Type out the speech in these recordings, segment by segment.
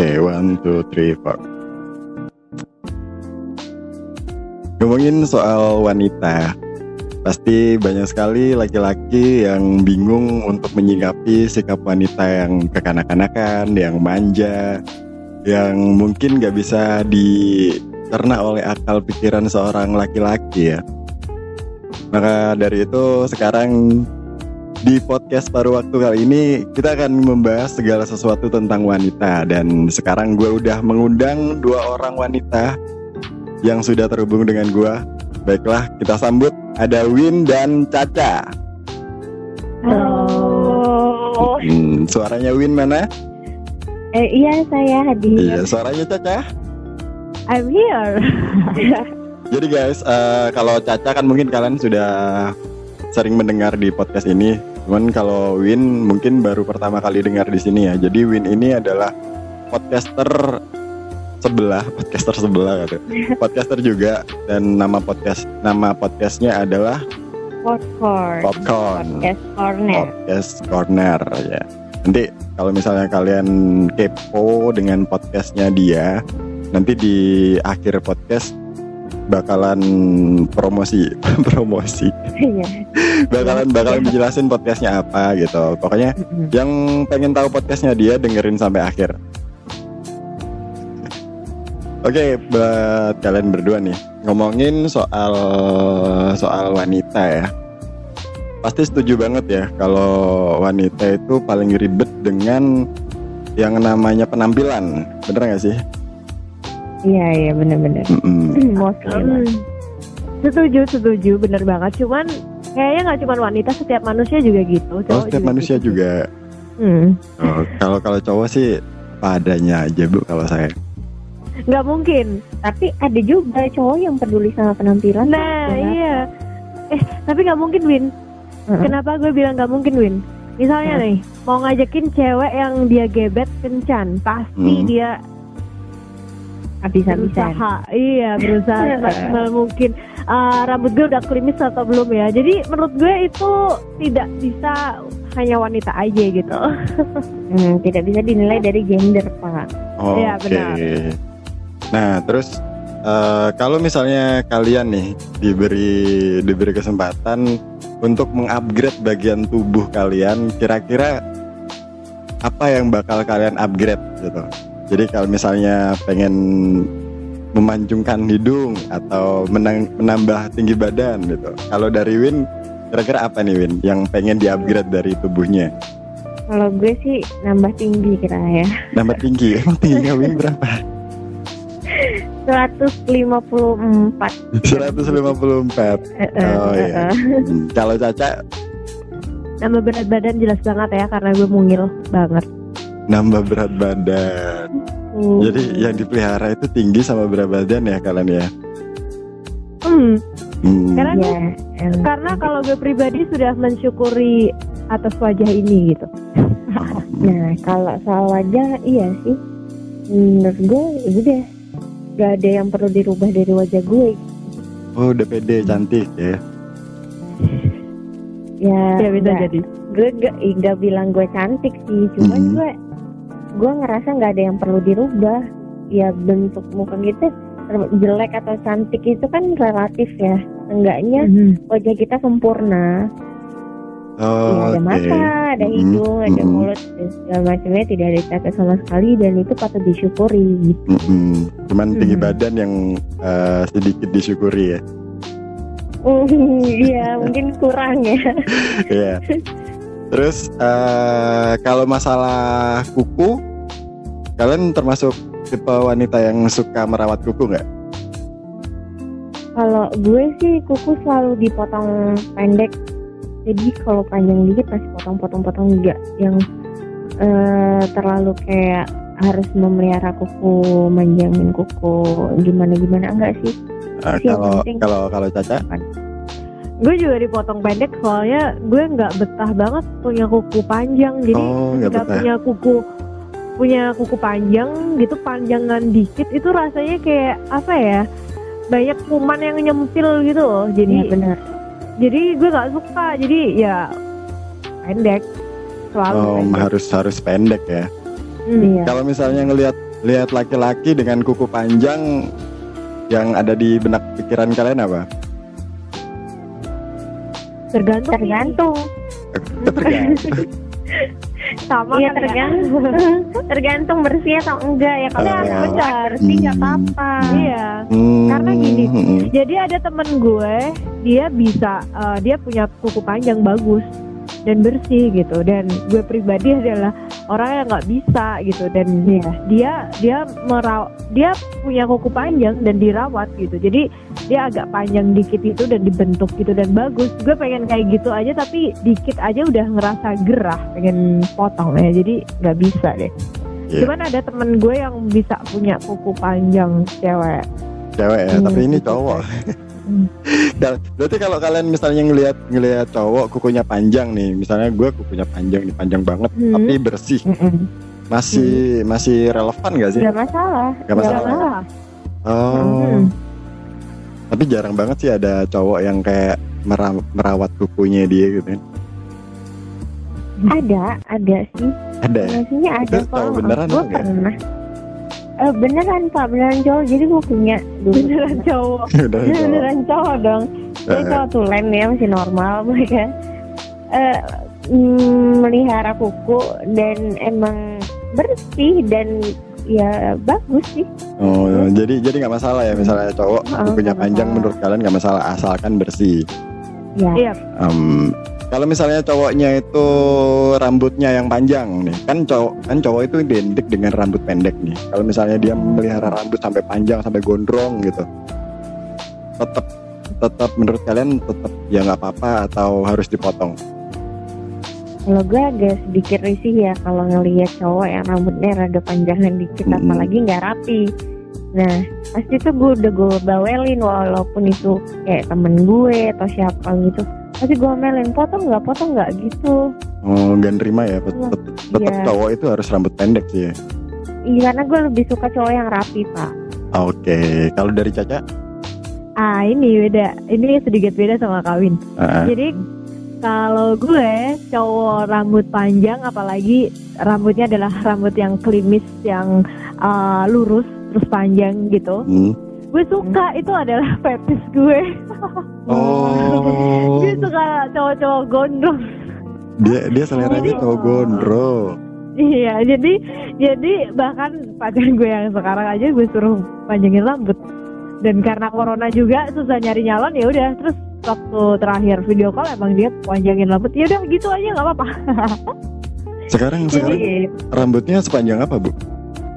Oke, 1, 2, 3, 4. Ngomongin soal wanita, pasti banyak sekali laki-laki yang bingung untuk menyikapi sikap wanita yang kekanak-kanakan, yang manja, yang mungkin gak bisa dicerna oleh akal pikiran seorang laki-laki ya. Maka dari itu sekarang di podcast Paruh Waktu kali ini kita akan membahas segala sesuatu tentang wanita. Dan sekarang gue udah mengundang 2 orang wanita yang sudah terhubung dengan gue. Baiklah, kita sambut. Ada Win dan Caca. Halo. Suaranya Win mana? Iya, saya hadir. Iya, suaranya Caca? I'm here. Jadi guys, kalau Caca kan mungkin kalian sudah sering mendengar di podcast ini. Cuman kalau Win mungkin baru pertama kali dengar di sini ya. Jadi Win ini adalah podcaster sebelah gitu. Podcaster juga, dan nama podcastnya adalah Popcorn. Podcast Corner ya. Nanti kalau misalnya kalian kepo dengan podcastnya dia, nanti di akhir podcast bakalan promosi. bakalan dijelasin podcastnya apa gitu. Pokoknya yang pengen tahu podcastnya dia dengerin sampai akhir. Oke, buat kalian berdua nih, ngomongin soal wanita ya. Pasti setuju banget ya kalau wanita itu paling ribet dengan yang namanya penampilan. Bener gak sih? Iya, bener-bener. Setuju, bener banget. Cuman kayaknya gak cuma wanita, setiap manusia juga gitu. Setiap manusia juga. Kalau cowok sih padanya aja bu, kalau saya. Nggak mungkin. Tapi ada juga cowok yang peduli sama penampilan. Nah iya. Tapi nggak mungkin Win. Kenapa gue bilang nggak mungkin Win? Misalnya nih mau ngajakin cewek yang dia gebet kencan, pasti dia habis-habisan. Berusaha semaksimal mungkin. Rambut gue udah klimis atau belum ya? Jadi menurut gue itu tidak bisa hanya wanita aja gitu. Tidak bisa dinilai dari gender pak. Iya benar. Nah terus kalau misalnya kalian nih diberi kesempatan untuk mengupgrade bagian tubuh kalian, kira-kira apa yang bakal kalian upgrade gitu? Jadi kalau misalnya pengen memancungkan hidung atau menambah tinggi badan gitu, kalau dari Win kira-kira apa nih Win yang pengen di-upgrade dari tubuhnya? Kalau gue sih nambah tinggi kira-kira ya. Nambah tinggi? Tingginya Win berapa? 154. Oh iya. Kalau Caca nambah berat badan jelas banget ya, karena gue mungil banget. Nambah berat badan. Jadi yang dipelihara itu tinggi sama berat badan ya kalian ya. Karena kalau gue pribadi sudah mensyukuri atas wajah ini gitu. Nah kalau soal wajah iya sih, menurut gue udah gak ada yang perlu dirubah dari wajah gue. Oh udah pede cantik ya. Ya bisa jadi. Gue gak bilang gue cantik sih, cuma gue ngerasa gak ada yang perlu dirubah. Ya bentuk muka gitu jelek atau cantik itu kan relatif ya. Enggaknya wajah kita sempurna. Oh, ya, ada mata, ada hidung, ada mulut, segala macamnya tidak ada cacat sama sekali, dan itu patut disyukuri. Cuman tinggi badan yang sedikit disyukuri ya. Iya, mungkin kurang ya. Iya. Terus kalau masalah kuku, kalian termasuk tipe wanita yang suka merawat kuku nggak? Kalau gue sih kuku selalu dipotong pendek. Jadi kalau panjang dikit pasti potong-potong, enggak yang terlalu kayak harus memelihara kuku, manjangin kuku, gimana enggak sih? Kalau Caca? Gue juga dipotong pendek soalnya gue enggak betah banget punya kuku panjang. Jadi ketika punya kuku panjang gitu, panjangan dikit itu rasanya kayak apa ya? Banyak kuman yang nyempil gitu loh. Jadi ya, benar. Jadi gue nggak suka, jadi ya pendek selalu. Harus pendek ya. Kalau misalnya ngelihat lihat laki-laki dengan kuku panjang, yang ada di benak pikiran kalian apa? Tergantung. Sama ya, kan tergantung bersih atau enggak ya. Kalau enggak bersih enggak apa-apa. Iya. Karena gini, jadi ada temen gue, dia bisa dia punya kuku panjang bagus dan bersih gitu, dan gue pribadi adalah orang yang nggak bisa gitu, dan dia punya kuku panjang dan dirawat gitu, jadi dia agak panjang dikit itu dan dibentuk gitu dan bagus. Gue pengen kayak gitu aja, tapi dikit aja udah ngerasa gerah pengen potong ya, jadi nggak bisa deh. Cuman ada temen gue yang bisa punya kuku panjang, cewek ya, tapi ini cowok. Berarti kalau kalian misalnya ngelihat cowok kukunya panjang nih, misalnya gue kukunya panjang banget, tapi bersih, masih relevan gak sih? Gak masalah. Tapi jarang banget sih ada cowok yang kayak merawat kukunya dia gitu kan. Ada sih. Maksudnya ada cowok beneran gue ya? Pernah. Beneran Pak, beneran cowok, jadi gue punya dulu. Beneran cowok dong. Jadi cowok tulen ya, masih normal mereka. Melihara kuku dan emang bersih dan ya bagus sih. Oh, ya. Jadi nggak masalah ya, misalnya cowok kukunya panjang menurut kalian nggak masalah asalkan bersih. Iya. Kalau misalnya cowoknya itu rambutnya yang panjang nih, kan cowok itu identik dengan rambut pendek nih. Kalau misalnya dia melihara rambut sampai panjang sampai gondrong gitu, tetap menurut kalian tetap ya nggak apa-apa atau harus dipotong? Kalau gue agak sedikit risih ya kalau ngelihat cowok yang rambutnya rada panjangan dikit, apalagi nggak rapi. Nah pasti tuh gue bawelin, walaupun itu kayak temen gue atau siapa gitu. Pasti gue omelin, potong nggak gitu. Oh, nggak nerima ya. Tetap cowok itu harus rambut pendek sih ya? Iya, karena gue lebih suka cowok yang rapi, Pak. Oke. Kalau dari Caca? Ini beda. Ini sedikit beda sama kawin. Jadi kalau gue cowok rambut panjang, apalagi rambutnya adalah rambut yang klimis, yang lurus terus panjang gitu. Gue suka, itu adalah fetish gue. Oh. Gue suka cowok-cowok gondrong. Dia seleranya cowok gondrong. Iya, jadi bahkan pacar gue yang sekarang aja gue suruh panjangin rambut. Dan karena corona juga susah nyari nyalon, ya udah, terus waktu terakhir video call emang dia panjangin rambut. Ya udah gitu aja, enggak apa-apa. Sekarang rambutnya sepanjang apa, Bu?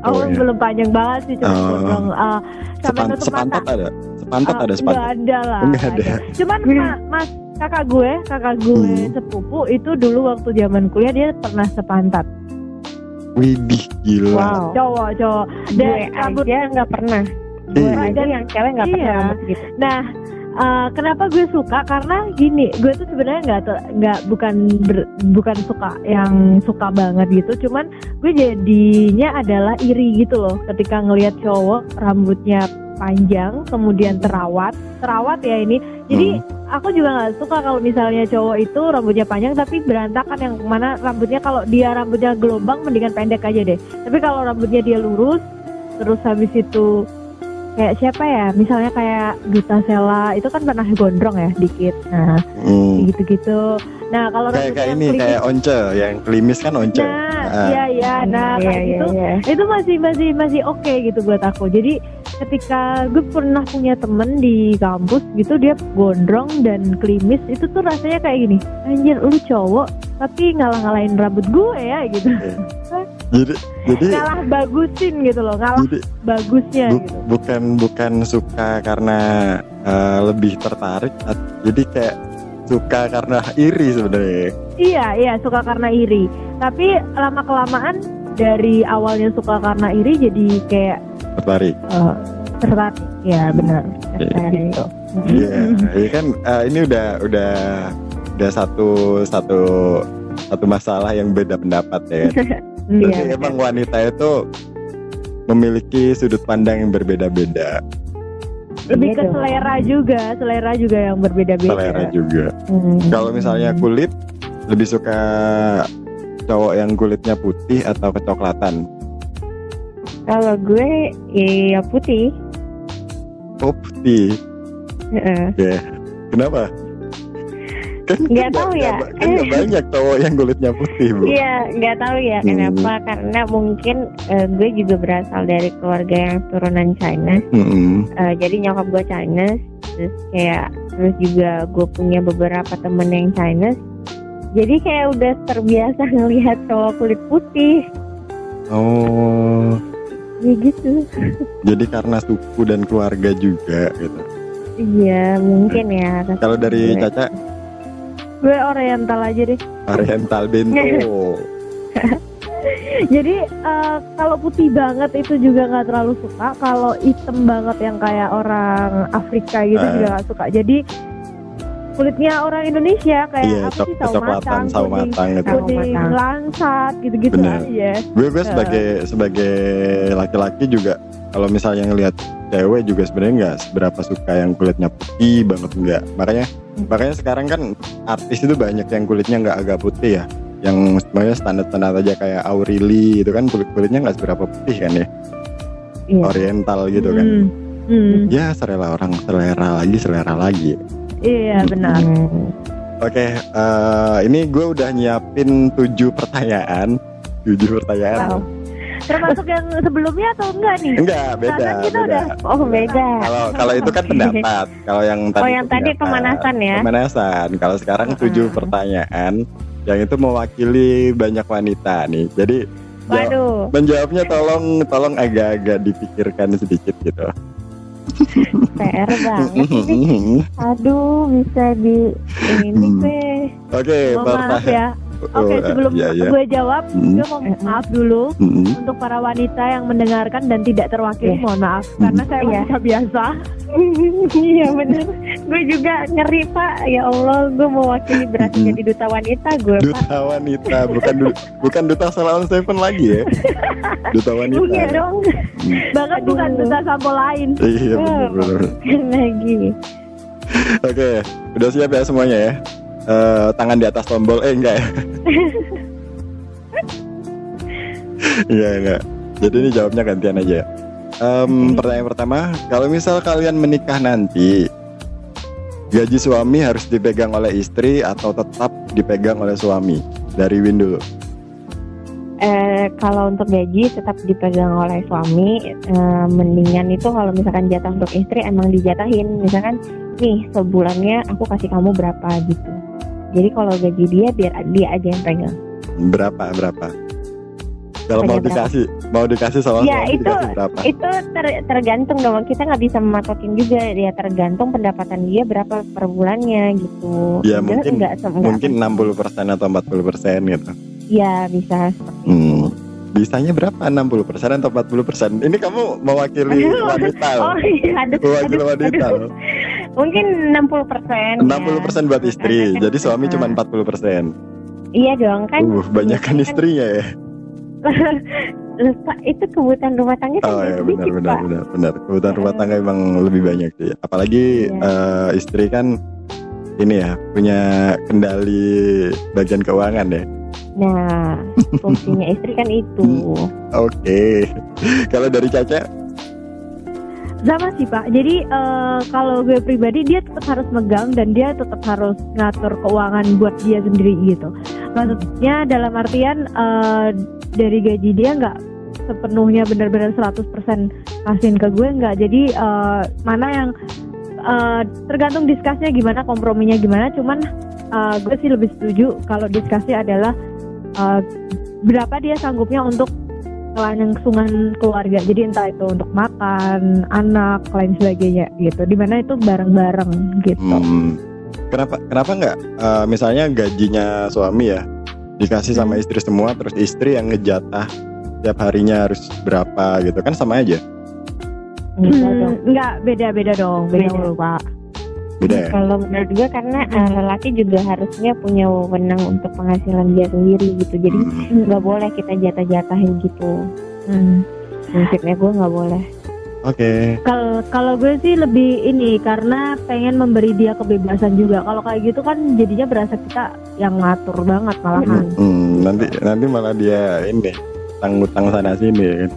Belum panjang banget sih, cuma gondrong sampai tutup mata. Sepantat ada? Enggak ada. Cuman mas kakak gue sepupu itu dulu waktu zaman kuliah dia pernah sepantat. Widih, gila. Wow. Cowok. Dan rambutnya enggak pernah. Gue aja yang cewek enggak pernah rambut gitu. Nah, kenapa gue suka? Karena gini, gue tuh sebenarnya bukan suka yang suka banget gitu. Cuman gue jadinya adalah iri gitu loh, ketika ngelihat cowok rambutnya panjang, kemudian terawat ya ini. Jadi aku juga nggak suka kalau misalnya cowok itu rambutnya panjang tapi berantakan, yang mana rambutnya, kalau dia rambutnya gelombang mendingan pendek aja deh. Tapi kalau rambutnya dia lurus, terus habis itu kayak siapa ya, misalnya kayak Guta Sela itu kan pernah gondrong ya dikit, nah gitu-gitu. Nah kalau kayak ini klimis, kayak once yang klimis kan once. Nah, itu masih oke gitu buat aku. Jadi ketika gue pernah punya temen di kampus gitu, dia gondrong dan klimis, itu tuh rasanya kayak gini, anjir lu cowok tapi ngalah-ngalahin rambut gue ya gitu. Jadi ngalah bagusin gitu loh, ngalah jadi, bagusnya gitu. Bukan suka karena lebih tertarik, jadi kayak suka karena iri sebenarnya. Iya suka karena iri, tapi lama kelamaan dari awalnya suka karena iri jadi kayak tertarik. Tertarik ya, benar. Tertarik. Iya kan, ini udah satu masalah yang beda pendapat ya. Jadi emang wanita itu memiliki sudut pandang yang berbeda-beda. Lebih ke selera juga yang berbeda-beda. Selera juga. Kalau misalnya kulit, lebih suka cowok yang kulitnya putih atau kecoklatan? Kalau gue ya putih. Oh putih. Ya. Kenapa? Nggak kan tahu ya. Kan nggak banyak cowok yang kulitnya putih, Bu. Iya, nggak tahu ya kenapa. Karena mungkin gue juga berasal dari keluarga yang turunan China. Jadi nyokap gue Chinese. Terus juga gue punya beberapa temen yang Chinese. Jadi kayak udah terbiasa ngelihat cowok kulit putih. Oh. Ya gitu. Jadi karena suku dan keluarga juga gitu. Iya, mungkin ya. Kalau dari Caca? Gue oriental aja deh. Oriental bento. Jadi kalau putih banget itu juga gak terlalu suka. Kalau hitam banget yang kayak orang Afrika gitu juga gak suka. Jadi kulitnya orang Indonesia kayak iya, apa sih, sawo matang gitu. Putih langsat gitu-gitu aja. Gue sebagai laki-laki juga kalau misalnya ngelihat cewek juga sebenarnya nggak seberapa suka yang kulitnya putih banget, enggak. Makanya sekarang kan artis itu banyak yang kulitnya nggak agak putih ya, yang sebenarnya standar aja kayak Aurelie itu kan kulitnya nggak seberapa putih kan ya, oriental gitu kan. Ya selera lagi. Iya benar. Oke, ini gue udah nyiapin 7 pertanyaan. Wow. Termasuk yang sebelumnya atau enggak nih? Enggak, beda. Nah, kita beda. Udah, oh beda. Kalau itu kan pendapat. Kalau yang tadi kemanasan ya. Kemanasan. Kalau sekarang 7 pertanyaan yang itu mewakili banyak wanita nih. Jadi menjawabnya tolong agak-agak dipikirkan sedikit gitu. PR banget ini. Aduh, bisa ini deh. Oke, maaf ya. Oke, sebelum gue jawab, gue mau maaf dulu untuk para wanita yang mendengarkan dan tidak terwakili. Mohon maaf karena saya wanita biasa. Iya benar. Gue juga ngeri Pak. Ya Allah, gue mewakili berarti jadi duta wanita gue. Duta wanita, bukan duta Salon 7 lagi ya. Duta wanita. Bukan dong. Bahkan bukan duta sampo lain. Iya benar. Lagi. Oke, udah siap ya semuanya ya. Tangan di atas tombol enggak ya? Iya enggak. Jadi ini jawabnya gantian aja. Pertanyaan pertama, kalau misal kalian menikah nanti, gaji suami harus dipegang oleh istri atau tetap dipegang oleh suami? Dari Win dulu. Kalau untuk gaji tetap dipegang oleh suami. Mendingan itu kalau misalkan jatah untuk istri emang dijatahin. Misalkan nih sebulannya aku kasih kamu berapa gitu. Jadi kalau gaji dia biar dia aja yang pegang. Berapa? Kalau mau dikasih soalnya. Ya itu tergantung dong. Kita nggak bisa mematokin juga ya, tergantung pendapatan dia berapa per bulannya gitu. Ya mungkin 60% atau 40% gitu. Ya bisa. Bisanya berapa? 60% atau 40%? Ini kamu mewakili wanita. Oh iya. Mewakili wanita. Mungkin 60%. 60% buat istri. Jadi suami cuma 40%. Iya dong kan. Banyakan istrinya ya. Lupa itu kebutuhan rumah tangga. Oh iya benar. Kebutuhan rumah tangga emang lebih banyak sih. Apalagi istri kan ini ya punya kendali bagian keuangan ya. Nah, fungsinya istri kan itu. Oke. Kalau dari Caca? Sama sih Pak. Jadi kalau gue pribadi dia tetap harus megang dan dia tetap harus ngatur keuangan buat dia sendiri gitu. Maksudnya dalam artian dari gaji dia nggak sepenuhnya benar-benar 100% kasihin ke gue nggak. Jadi mana yang tergantung diskusinya gimana, komprominya gimana. Cuman gue sih lebih setuju kalau diskusi adalah berapa dia sanggupnya untuk kelangsungan keluarga. Jadi entah itu untuk makan, anak, lain sebagainya gitu. Dimana itu bareng-bareng gitu. Kenapa nggak misalnya gajinya suami ya dikasih sama istri semua, terus istri yang ngejatah tiap harinya harus berapa gitu kan, sama aja? Nggak, beda dong. Beda. Pak. Kalau menurut gue karena lelaki juga harusnya punya wewenang untuk penghasilan dia sendiri gitu. Jadi gak boleh kita jatah-jatahin gitu. Prinsipnya gue gak boleh. Oke. Kalau gue sih lebih ini karena pengen memberi dia kebebasan juga. Kalau kayak gitu kan jadinya berasa kita yang ngatur banget malahan. Nanti malah dia ini utang sana sini kan.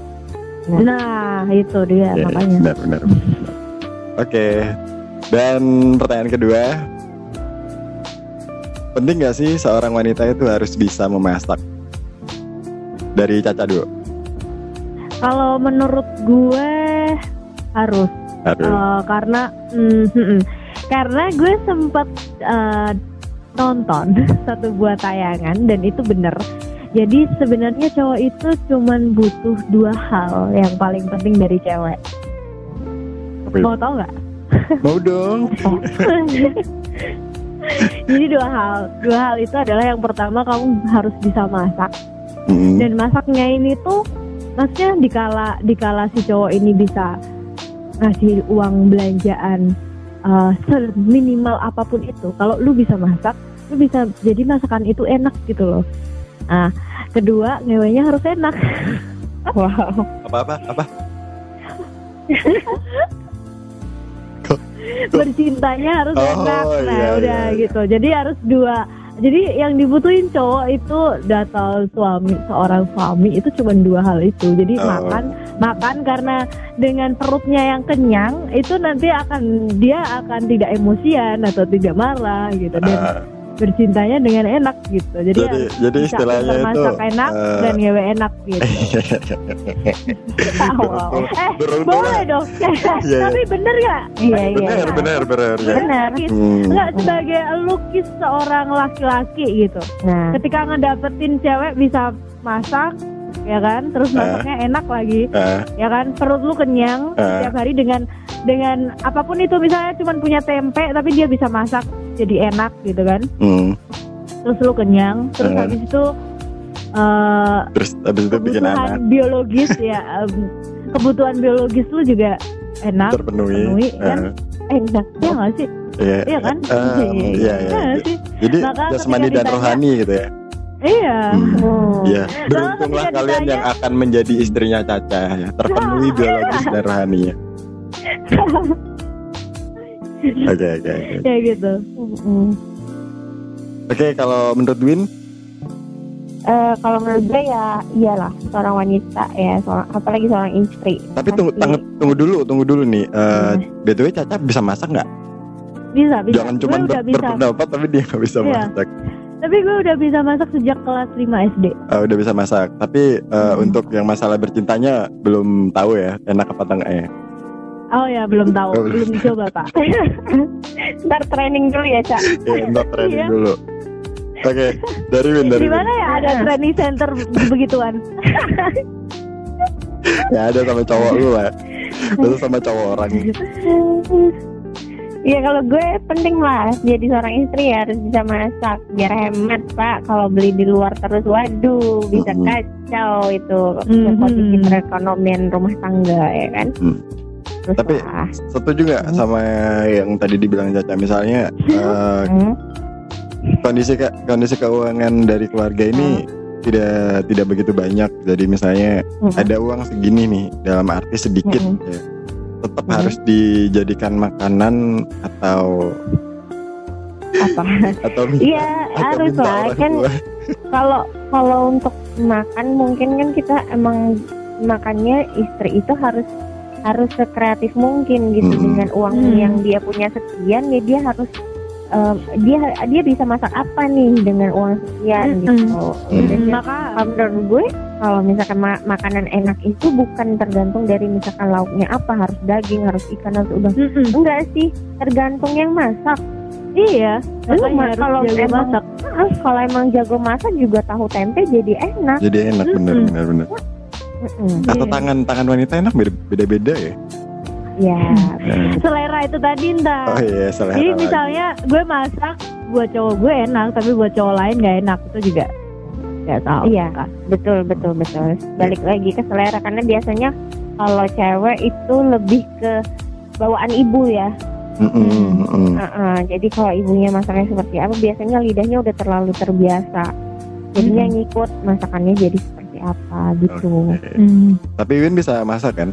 Nah itu dia makanya. Benar. Oke. Dan pertanyaan kedua, penting gak sih seorang wanita itu harus bisa memasak? Dari Caca dulu. Kalau menurut gue harus. Karena gue sempat nonton satu buah tayangan dan itu bener. Jadi sebenarnya cowok itu cuman butuh dua hal yang paling penting dari cewek. Mau tau gak? Mau dong. Jadi dua hal itu adalah yang pertama kamu harus bisa masak. Dan masaknya ini tuh maksudnya dikala si cowok ini bisa ngasih uang belanjaan seminimal apapun itu, kalau lu bisa masak, lu bisa jadi masakan itu enak gitu loh. Nah, kedua, ngewenya harus enak. Wow. Apa? Bercintanya harus enak. Nah, gitu. Jadi harus dua. Jadi yang dibutuhin cowok itu atau seorang suami itu cuma dua hal itu. Jadi makan karena dengan perutnya yang kenyang itu nanti dia akan tidak emosian atau tidak marah gitu. Dan bercintanya dengan enak gitu. Jadi istilahnya itu masak enak dan ngewe enak gitu. Boleh dong. Tapi bener gak? Bener. Enggak sebagai lukis seorang laki-laki gitu. Nah. Ketika ngedapetin cewek bisa masak, ya kan, terus masaknya enak lagi, ya kan, perut lu kenyang setiap hari dengan apapun itu, misalnya cuman punya tempe tapi dia bisa masak jadi enak gitu kan, terus lu kenyang, terus habis itu bikin anak, biologis ya, kebutuhan biologis lu juga enak terpenuhi kan, enak ya nggak sih? Iya kan? Iya. Jadi jasmani dan rohani gitu ya. Iya. Beruntunglah kalian yang akan menjadi istrinya Caca ya. Terpenuhi biologis dan rohaninya. Oke. Ya gitu. Oke, kalau menurut Win? Kalau menurut gue ya iyalah seorang wanita ya, apalagi seorang istri. Tapi tunggu dulu nih. BTW Caca bisa masak nggak? Bisa. Jangan cuma berpendapat tapi dia nggak bisa masak. Tapi gue udah bisa masak sejak kelas 5 SD. Udah bisa masak. Tapi untuk yang masalah bercintanya belum tahu ya, enak apa enggaknya. Oh ya, belum tahu. Belum coba, Pak. Ntar training dulu ya, Cak. Ntar training dulu. Oke, dari Win. Di mana ya ada training center begituan? Ya ada sama cowok lu lah. Terus sama cowok orang. Ya kalau gue penting lah, jadi seorang istri ya harus bisa masak biar hemat, Pak. Kalau beli di luar terus waduh bisa kacau itu kondisi perekonomian rumah tangga ya kan. Tapi setuju nggak sama yang tadi dibilang Caca, misalnya kondisi keuangan dari keluarga ini tidak begitu banyak, jadi misalnya ada uang segini nih dalam arti sedikit ya. Tetap harus dijadikan makanan atau apa? Iya harus lah kan. Kalau untuk makan mungkin kan kita emang makannya istri itu harus sekreatif mungkin gitu, dengan uang yang dia punya sekian ya dia harus dia bisa masak apa nih dengan uang sekian gitu. Maka menurut gue kalau misalkan makanan enak itu bukan tergantung dari misalkan lauknya apa, harus daging, harus ikan, harus udang. Enggak sih, tergantung yang masak. Iya, kalau emang jago masak juga tahu tempe jadi enak. Jadi enak benar. Atau tangan wanita enak beda-beda ya. Ya, selera itu tadi ntar. Oh iya, selera. Jadi misalnya gue masak buat cowok gue enak, tapi buat cowok lain nggak enak, itu juga nggak tahu. Iya, kan? Betul. Balik lagi ke selera, karena biasanya kalau cewek itu lebih ke bawaan ibu ya. Jadi kalau ibunya masaknya seperti apa, biasanya lidahnya udah terlalu terbiasa, jadinya ngikut masakannya jadi seperti apa gitu. Okay. Tapi Win bisa masak kan?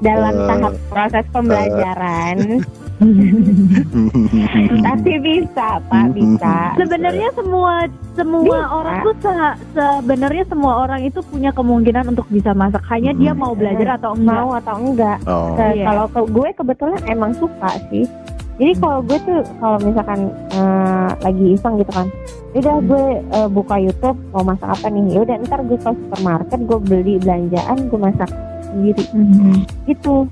Dalam tahap proses pembelajaran Tapi bisa, Pak, bisa. Sebenarnya semua bisa. Orang tuh sebenarnya semua orang itu punya kemungkinan untuk bisa masak. Hanya dia mau belajar atau enggak. Mau atau enggak. Oh. Kalau gue kebetulan emang suka sih. Jadi kalau gue tuh kalau misalkan lagi iseng gitu kan, udah gue buka YouTube mau masak apa nih, udah ntar gue ke supermarket, gue beli belanjaan, gue masak sendiri. Gitu.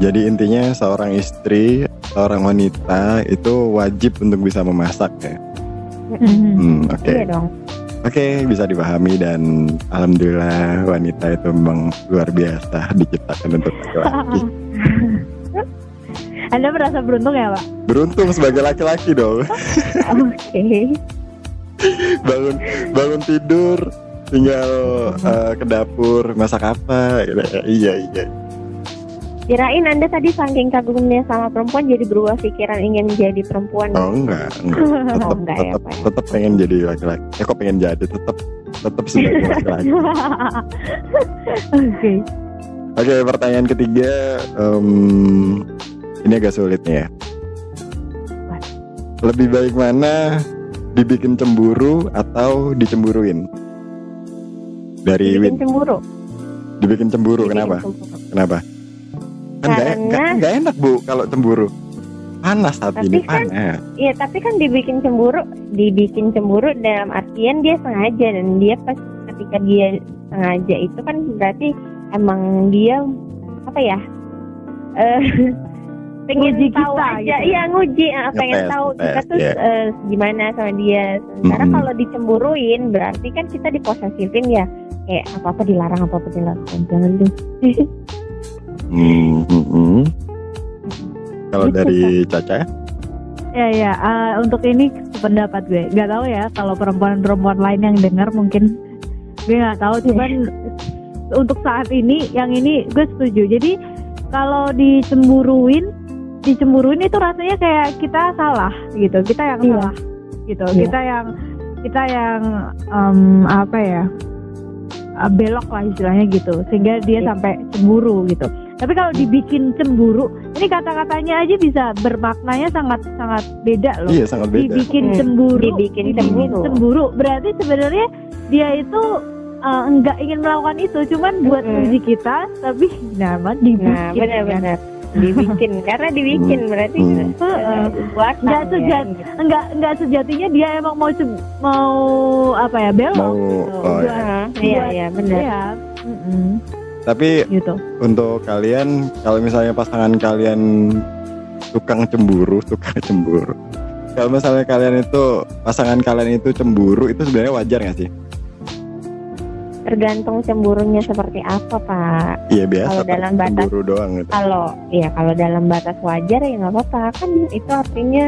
Jadi intinya seorang istri, seorang wanita itu wajib untuk bisa memasak ya. Oke. Iya dong. Oke, bisa dipahami dan alhamdulillah wanita itu memang luar biasa diciptakan untuk laki-laki. Anda merasa beruntung ya, Pak? Beruntung sebagai laki-laki dong. Oke. Bangun tidur, tinggal ke dapur masak apa. Iya. Kirain Anda tadi saking kagumnya sama perempuan jadi berubah pikiran ingin jadi perempuan. Oh enggak. Tetap pengen jadi laki-laki. Kok pengen jadi tetap sebagai laki-laki. Oke, pertanyaan ketiga. Ini agak sulit nih ya. Lebih baik mana, dibikin cemburu atau dicemburuin? Dari Win. Dibikin cemburu. Kenapa? Enggak enak Bu kalau cemburu. Panas hatinya, panas. Iya, tapi kan dibikin cemburu dalam artian dia sengaja, dan dia pas ketika dia sengaja itu kan berarti emang dia apa ya? Pengen tahu aja, iya gitu. Nguji, pengen tahu kita tuh gimana sama dia. Sementara kalau dicemburuin berarti kan kita diposesifin ya, kayak apa-apa dilarang, jangan deh. Kalau dari Caca? Ya, untuk ini pendapat gue, nggak tahu ya kalau perempuan lain yang dengar mungkin gue nggak tahu, cuman untuk saat ini yang ini gue setuju. Jadi kalau dicemburuin itu rasanya kayak kita salah gitu, kita yang salah gitu. kita yang belok lah istilahnya gitu, sehingga dia sampai cemburu gitu. Tapi kalau dibikin cemburu, ini kata-katanya aja bisa bermaknanya sangat beda loh. Iya, sangat beda. Dibikin cemburu berarti sebenarnya dia itu enggak ingin melakukan itu, cuman buat uji kita, tapi nama dibikin. Nah, benar-benar. Dibikin karena dibikin berarti buat enggak sejatinya dia emang mau apa ya, belok gitu. Iya benar ya. Tapi gitu. Untuk kalian, kalau misalnya pasangan kalian tukang cemburu, kalau misalnya pasangan kalian itu cemburu, itu sebenarnya wajar nggak sih? Tergantung cemburunya seperti apa, Pak. Iya, biasa. Kalau dalam batas cemburu doang gitu. Kalau dalam batas wajar ya nggak apa-apa. Kan itu artinya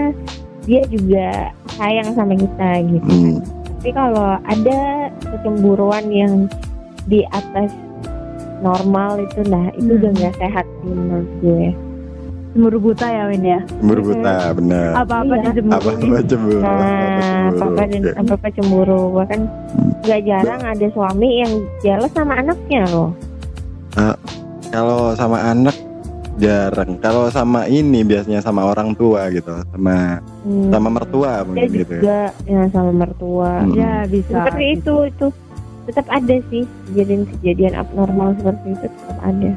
dia juga sayang sama kita gitu. Tapi kalau ada kecemburuan yang di atas normal itu, nah itu udah nggak sehat menurut gue. Cemburu buta ya, Win ya. Cemburu buta, benar. Apa-apa dicemburu. Apa-apa cemburu. Bahkan gak jarang ada suami yang jealous sama anaknya loh. Kalau sama anak jarang. Kalau sama ini biasanya sama orang tua gitu, sama mertua mungkin gitu. Juga ya sama mertua. Ya bisa. Seperti itu tetap ada sih kejadian abnormal seperti itu, tetap ada.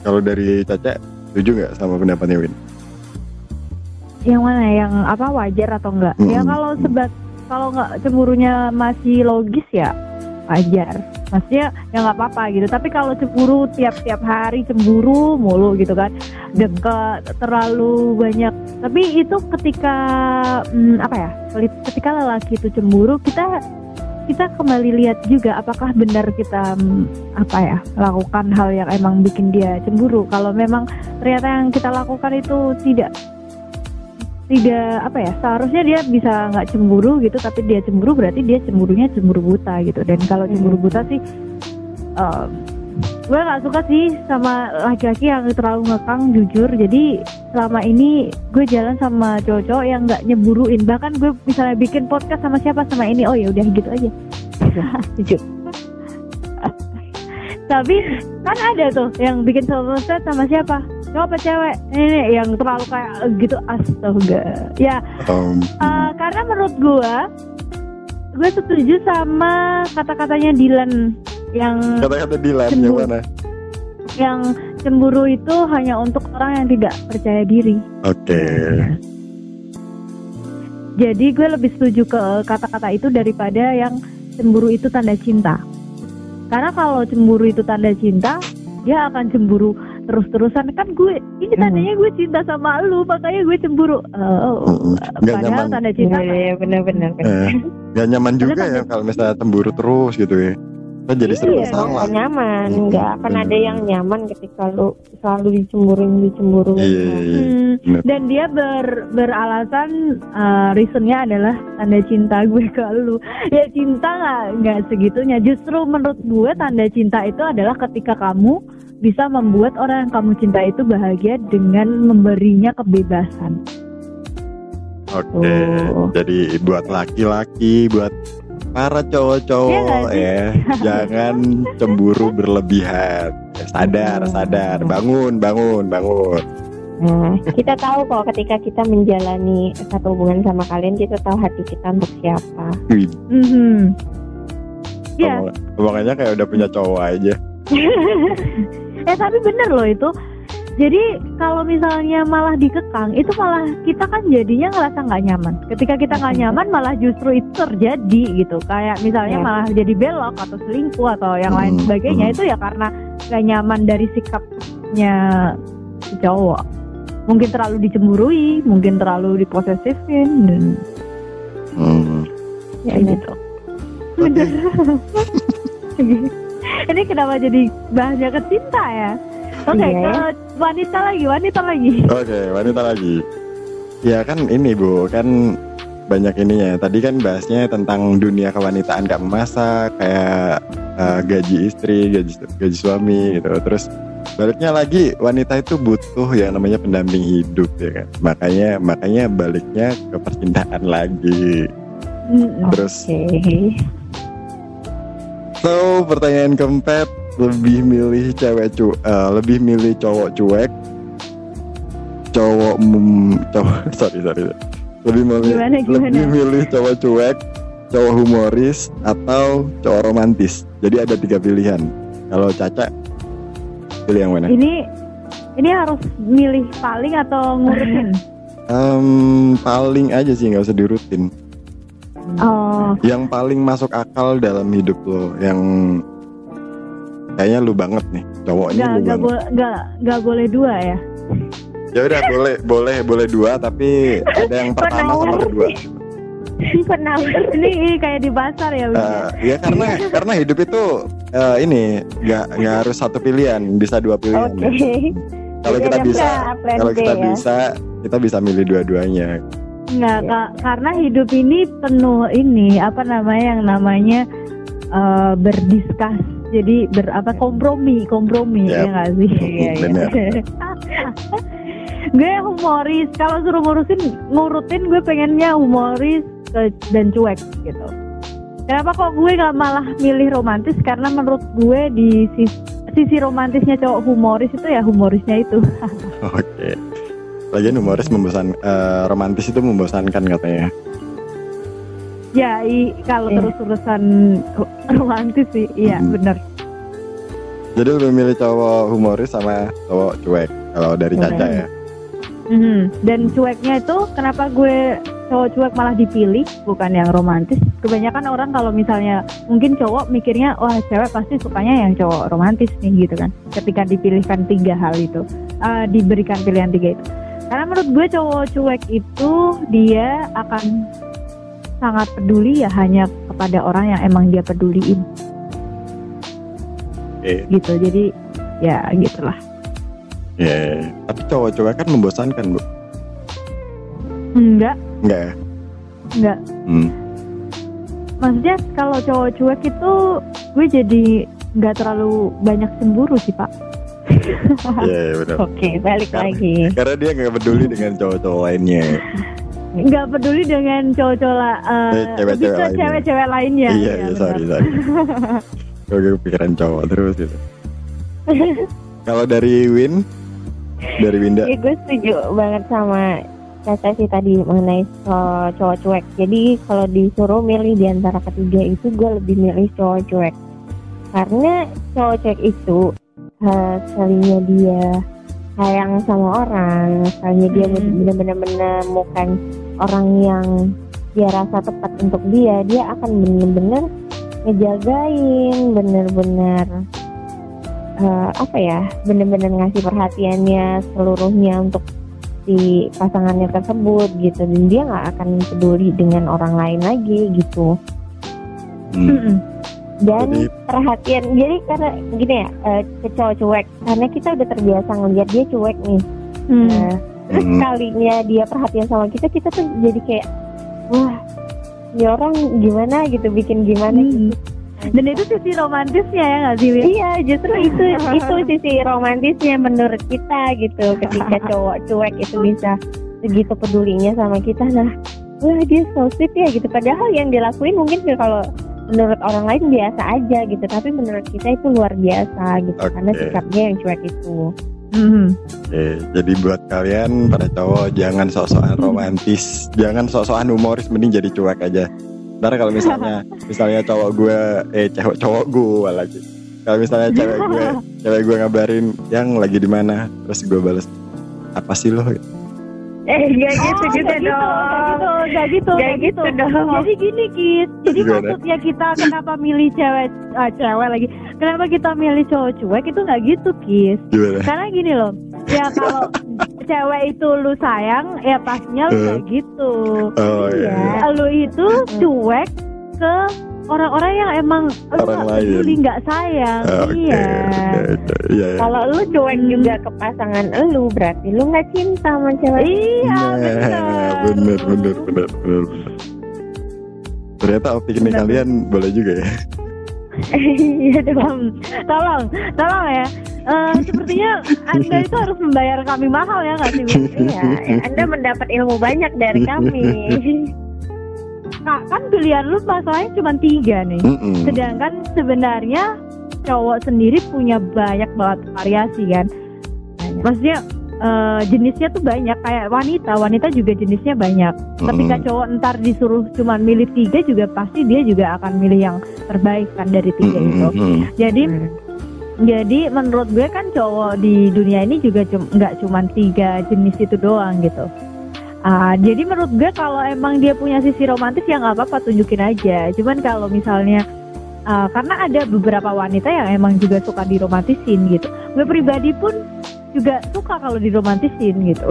Kalau dari Caca, setuju nggak sama pendapatnya Win? Yang mana, yang apa, wajar atau enggak? Ya kalau nggak cemburunya masih logis ya wajar, maksudnya ya nggak apa-apa gitu. Tapi kalau cemburu tiap hari cemburu mulu gitu kan, deket terlalu banyak. Tapi itu ketika ketika lelaki itu cemburu, kita kembali lihat juga apakah benar kita lakukan hal yang emang bikin dia cemburu. Kalau memang ternyata yang kita lakukan itu tidak seharusnya dia bisa nggak cemburu gitu, tapi dia cemburu, berarti dia cemburunya cemburu buta gitu. Dan kalau cemburu buta sih gue nggak suka sih sama laki-laki yang terlalu ngekang, jujur. Jadi selama ini gue jalan sama cowok-cowok yang nggak nyeburuin. Bahkan gue misalnya bikin podcast sama siapa, sama ini, oh ya udah gitu aja, jujur. Tapi kan ada tuh yang bikin podcast sama siapa, Cowok apa cewek? Ini yang terlalu kayak gitu, astaga. Ya, karena menurut gue setuju sama kata-katanya Dylan yang kata-kata Dylan yang mana? Yang cemburu itu hanya untuk orang yang tidak percaya diri. Oke. Jadi gue lebih setuju ke kata-kata itu daripada yang cemburu itu tanda cinta. Karena kalau cemburu itu tanda cinta, dia akan cemburu terus-terusan. Kan gue ini tandanya gue cinta sama lu, makanya gue cemburu. Padahal nyaman. Tanda cinta. Iya, benar-benar. Gak nyaman juga ya kalau misalnya cemburu terus gitu ya. Kan jadi serba salah. Gak nyaman, nggak akan ada yang nyaman ketika lu selalu dicemburuin. Dan dia beralasan reasonnya adalah tanda cinta gue ke lu. Ya cinta nggak segitunya. Justru menurut gue tanda cinta itu adalah ketika kamu bisa membuat orang yang kamu cinta itu bahagia dengan memberinya kebebasan. Oke. Jadi buat laki-laki, buat para cowok-cowok ya, jangan cemburu berlebihan. Sadar, bangun. Nah, kita tahu kok ketika kita menjalani satu hubungan sama kalian, kita tahu hati kita untuk siapa. Omongannya kayak udah punya cowok aja. Tapi bener loh itu. Jadi kalau misalnya malah dikekang, itu malah kita kan jadinya ngerasa gak nyaman. Ketika kita gak nyaman malah justru itu terjadi gitu. Kayak misalnya malah jadi belok atau selingkuh atau yang lain sebagainya. Itu ya karena gak nyaman dari sikapnya cowok. Mungkin terlalu dicemburui, mungkin terlalu diposesifin dan... Ya gitu. Bener. Ini kenapa jadi bahasnya ke cinta ya? Oke, wanita lagi. Oke, wanita lagi. Ya kan ini Bu, kan banyak ininya. Tadi kan bahasnya tentang dunia kewanitaan, kayak memasak, kayak gaji istri, gaji suami gitu. Terus baliknya lagi, wanita itu butuh yang namanya pendamping hidup ya kan. Makanya baliknya ke percintaan lagi. Terus. Okay. So, pertanyaan keempat, lebih milih cowok cuek, lebih milih cowok cuek, cowok humoris, atau cowok romantis. Jadi ada 3 pilihan. Kalau Caca pilih yang mana? Ini harus milih paling atau ngurutin? Paling aja sih, nggak usah dirutin. Yang paling masuk akal dalam hidup lo, yang kayaknya lu banget nih cowoknya. Gak boleh 2 ya. Ya udah boleh 2, tapi ada yang pertama sama kedua. Ini kayak di pasar ya. Ya karena hidup itu ini nggak harus satu pilihan, bisa 2 pilihan. Okay. Kalau kita bisa milih 2-duanya. Nggak karena hidup ini penuh ini berdiskus. Jadi kompromi ya nggak sih? Benar. Gue humoris. Kalau suruh ngurutin, gue pengennya humoris dan cuek gitu. Kenapa kok gue nggak malah milih romantis? Karena menurut gue di sisi romantisnya cowok humoris itu ya humorisnya itu. Oke. Lagian humoris romantis itu membosankan katanya. Ya, kalau terus-terusan romantis sih, iya benar. Jadi lebih milih cowok humoris sama cowok cuek kalau dari Caca ya. Dan cueknya itu kenapa gue cowok cuek malah dipilih bukan yang romantis? Kebanyakan orang kalau misalnya mungkin cowok mikirnya wah cewek pasti sukanya yang cowok romantis nih gitu kan. Ketika dipilihkan 3 hal itu, diberikan pilihan 3 itu. Karena menurut gue cowok cuek itu dia akan sangat peduli ya hanya kepada orang yang emang dia peduliin. Gitu, jadi ya gitulah. Tapi cowok-cowok kan membosankan, Bu. Enggak. Maksudnya kalau cowok cuek itu gue jadi nggak terlalu banyak cemburu sih, Pak. Iya, benar. Oke, balik lagi. Karena dia nggak peduli dengan cowok-cowok lainnya. Nggak peduli dengan cowok-cowok cewek-cewek lainnya. Iya, sorry. Gue kepikiran cowok terus gitu. Kalau dari Win, dari Winda. Ya, gue setuju banget sama Caca sih tadi mengenai cowok cuek. Jadi kalau disuruh milih di antara ketiga itu, gue lebih milih cowok cuek. Karena cowok cuek itu sekalinya dia sayang sama orang, sekalinya dia benar-benar menemukan orang yang dia rasa tepat untuk dia, dia akan benar-benar ngejagain, benar-benar benar-benar ngasih perhatiannya seluruhnya untuk si pasangannya tersebut gitu, dan dia nggak akan peduli dengan orang lain lagi gitu. Dan perhatian, jadi karena gini ya, cowok cuek karena kita udah terbiasa ngeliat dia cuek nih. Terus kalinya dia perhatian sama kita, kita tuh jadi kayak wah ini orang gimana gitu, bikin gimana gitu. Dan itu sisi romantisnya ya nggak sih? Iya, justru itu sisi romantisnya menurut kita gitu, ketika cowok cuek itu bisa segitu pedulinya sama kita. Nah, wah dia so sweet ya gitu. Padahal yang dilakuin mungkin kalau menurut orang lain biasa aja gitu, tapi menurut kita itu luar biasa gitu, karena sikapnya yang cuek itu. Jadi buat kalian para cowok, jangan sok-sokan romantis, jangan sok-sokan humoris, mending jadi cuek aja. Ntar kalau misalnya cowok gue lagi, kalau misalnya cewek gue ngabarin yang lagi di mana, terus gue balas apa sih lo? Gak gitu dong. Jadi gini Kit, jadi maksudnya kita kenapa milih kenapa kita milih cowok cuek itu nggak gitu Kit? Karena gini loh, ya kalau cewek itu lu sayang, ya pastinya lu kayak gitu. Lu itu cuek ke orang-orang yang emang lu nggak sayang. Kalau lu cuek juga ke pasangan lu, berarti lu nggak cinta sama cewek. Iya, benar. Ternyata opini kalian boleh juga ya. Iya dong, tolong ya. Sepertinya Anda itu harus membayar kami mahal ya nggak sih? Iya, Anda mendapat ilmu banyak dari kami. Nah, kan pilihan lu masalahnya cuma 3 nih. Sedangkan sebenarnya cowok sendiri punya banyak banget variasi kan. Maksudnya jenisnya tuh banyak, kayak wanita juga jenisnya banyak. Ketika cowok entar disuruh cuma milih 3 juga pasti dia juga akan milih yang terbaik kan dari 3 itu. Jadi menurut gue kan cowok di dunia ini juga nggak cuma 3 jenis itu doang gitu. Jadi menurut gue kalau emang dia punya sisi romantis ya nggak apa-apa, tunjukin aja. Cuman kalau misalnya karena ada beberapa wanita yang emang juga suka diromantisin gitu. Gue pribadi pun juga suka kalau diromantisin gitu.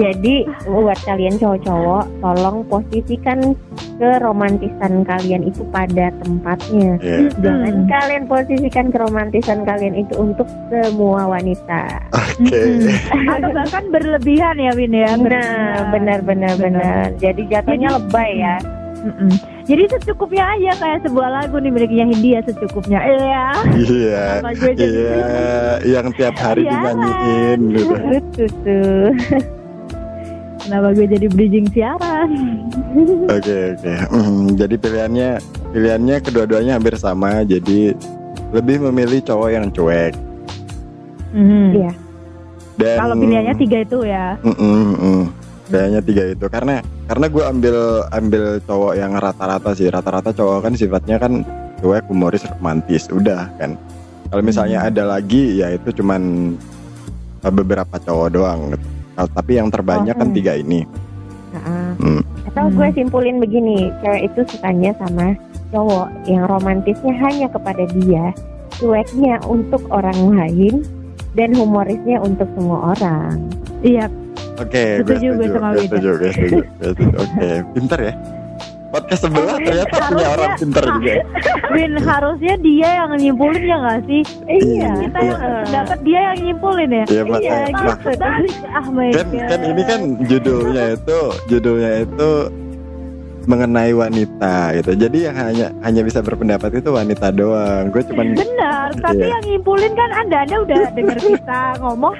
Jadi buat kalian cowok-cowok, tolong posisikan keromantisan kalian itu pada tempatnya. Jangan kalian posisikan keromantisan kalian itu untuk semua wanita. Atau bahkan berlebihan ya Win ya. Nah benar. Jadi jatuhnya lebay ya. Jadi secukupnya aja, kayak sebuah lagu nih miliknya Hindia, secukupnya. Iya. Yang tiap hari dinyanyiin gitu. Betul. Kenapa gue jadi bridging siaran? Oke. Jadi pilihannya kedua-duanya hampir sama. Jadi lebih memilih cowok yang cuek. Iya. Dan kalau pilihannya 3 itu ya. Kayaknya 3 itu karena gue ambil cowok yang rata-rata cowok kan sifatnya kan cuek, humoris, romantis, udah kan. Kalau misalnya ada lagi ya itu cuman beberapa cowok doang gitu. Tapi yang terbanyak kan 3 ini. Atau gue simpulin begini, cewek itu sukanya sama cowok yang romantisnya hanya kepada dia, cueknya untuk orang lain, dan humorisnya untuk semua orang. Iya. Oke, gue setuju. Oke, pintar ya. Podcast sebelah ternyata punya orang pintar juga. Win, harusnya dia yang nyimpulin ya nggak sih? Iya. Kita yang dapat dia yang nyimpulin ya. Iya, kan ini kan judulnya itu mengenai wanita gitu. Jadi yang hanya bisa berpendapat itu wanita doang. Gue cuman benar, tapi yang nyimpulin kan Anda udah dengar kita ngomong.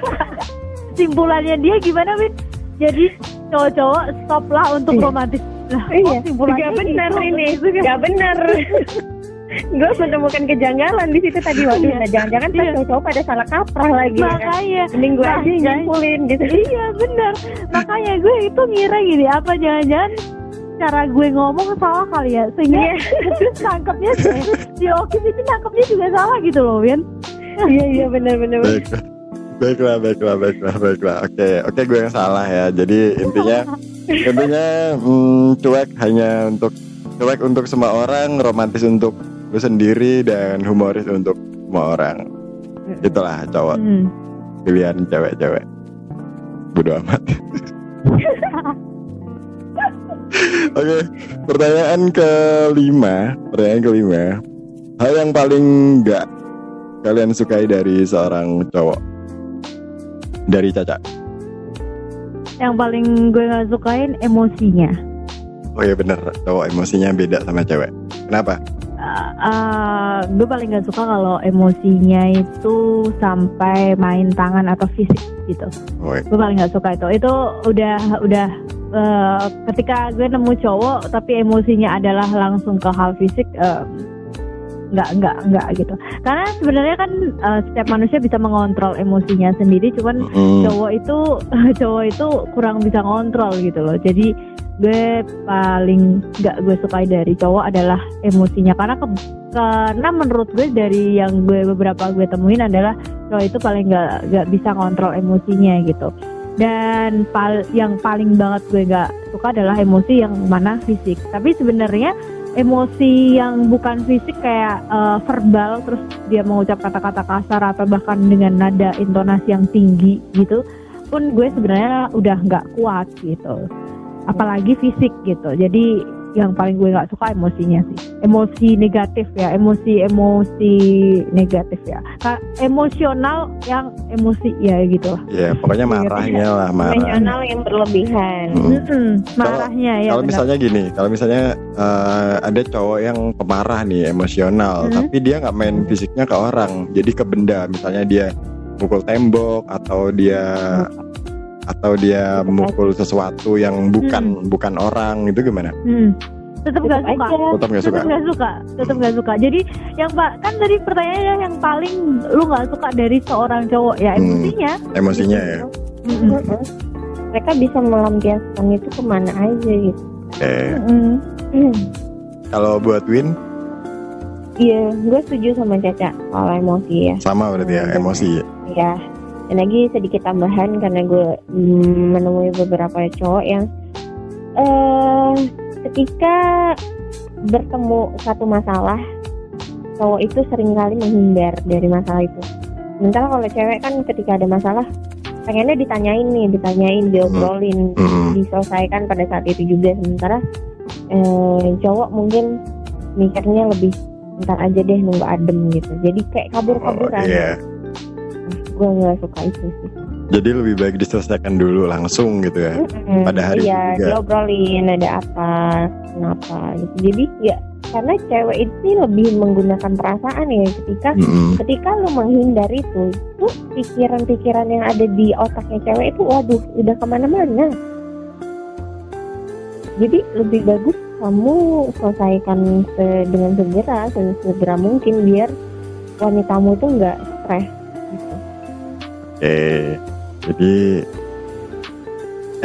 Simpulannya dia gimana Win? Jadi cowok-cowok stop lah untuk romantis. Simpulannya gak benar ini. Gak benar. Gue menemukan kejanggalan di situ tadi. Waduh, nah jangan-jangan pas cowok-cowok pada salah kaprah lagi. Makanya kan? Mending gue aja nyimpulin gitu. Iya benar. Makanya gue itu ngira gini, apa jangan-jangan cara gue ngomong salah kali ya, sehingga nangkepnya si Okis ini nangkepnya juga salah gitu loh, Win. Iya benar-benar. Baiklah. Oke, gue yang salah ya. Jadi intinya cuek untuk semua orang, romantis untuk lu sendiri, dan humoris untuk semua orang. Itulah cowok. Pilihan cewek-cewek. Bodoh amat. Oke, pertanyaan kelima. Hal yang paling gak kalian sukai dari seorang cowok? Dari Caca. Yang paling gue gak sukain emosinya. Oh iya bener, cowok emosinya beda sama cewek. Kenapa? Gue paling gak suka kalau emosinya itu sampai main tangan atau fisik gitu. Oh iya. Gue paling gak suka itu. Itu udah ketika gue nemu cowok tapi emosinya adalah langsung ke hal fisik, enggak gitu. Karena sebenarnya kan setiap manusia bisa mengontrol emosinya sendiri, cuman cowok itu kurang bisa ngontrol gitu loh. Jadi gue paling enggak gue sukai dari cowok adalah emosinya, karena karena menurut gue dari yang beberapa gue temuin adalah cowok itu paling enggak bisa ngontrol emosinya gitu. Dan yang paling banget gue enggak suka adalah emosi yang mana fisik. Tapi sebenarnya emosi yang bukan fisik kayak verbal, terus dia mengucap kata-kata kasar atau bahkan dengan nada intonasi yang tinggi gitu pun gue sebenarnya udah nggak kuat gitu, apalagi fisik gitu. Jadi yang paling gue nggak suka emosinya sih, emosi negatif ya, emosional yang emosi ya gitu lah. Ya pokoknya marahnya lah, marah. Emosional yang berlebihan. Marahnya ya. Kalau misalnya gini, ada cowok yang pemarah nih, emosional, tapi dia nggak main fisiknya ke orang, jadi ke benda. Misalnya dia mukul tembok atau dia memukul sesuatu yang bukan orang, itu gimana? Tetap gak suka. Jadi yang kan tadi pertanyaannya yang paling lu gak suka dari seorang cowok ya emosinya gitu. Mereka bisa melampiaskan itu kemana aja gitu. Kalau buat Win? Iya, gue setuju sama Caca soal emosi ya. Sama berarti ya, emosi. Iya. Dan lagi sedikit tambahan, karena gue menemui beberapa cowok yang ketika bertemu satu masalah, cowok itu seringkali menghindar dari masalah itu. Sementara kalau cewek kan ketika ada masalah pengennya ditanyain, diobrolin, diselesaikan pada saat itu juga. Sementara cowok mungkin mikirnya lebih ntar aja deh, nunggu adem gitu. Jadi kayak kabur-kaburan. Gue gak suka itu sih. Jadi lebih baik diselesaikan dulu langsung gitu ya. Pada hari itu juga diobrolin ada apa, kenapa gitu. Jadi ya karena cewek itu lebih menggunakan perasaan ya. Ketika lo menghindar itu pikiran-pikiran yang ada di otaknya cewek itu waduh udah kemana-mana. Jadi lebih bagus kamu selesaikan dengan segera mungkin, biar wanitamu itu gak stres. Jadi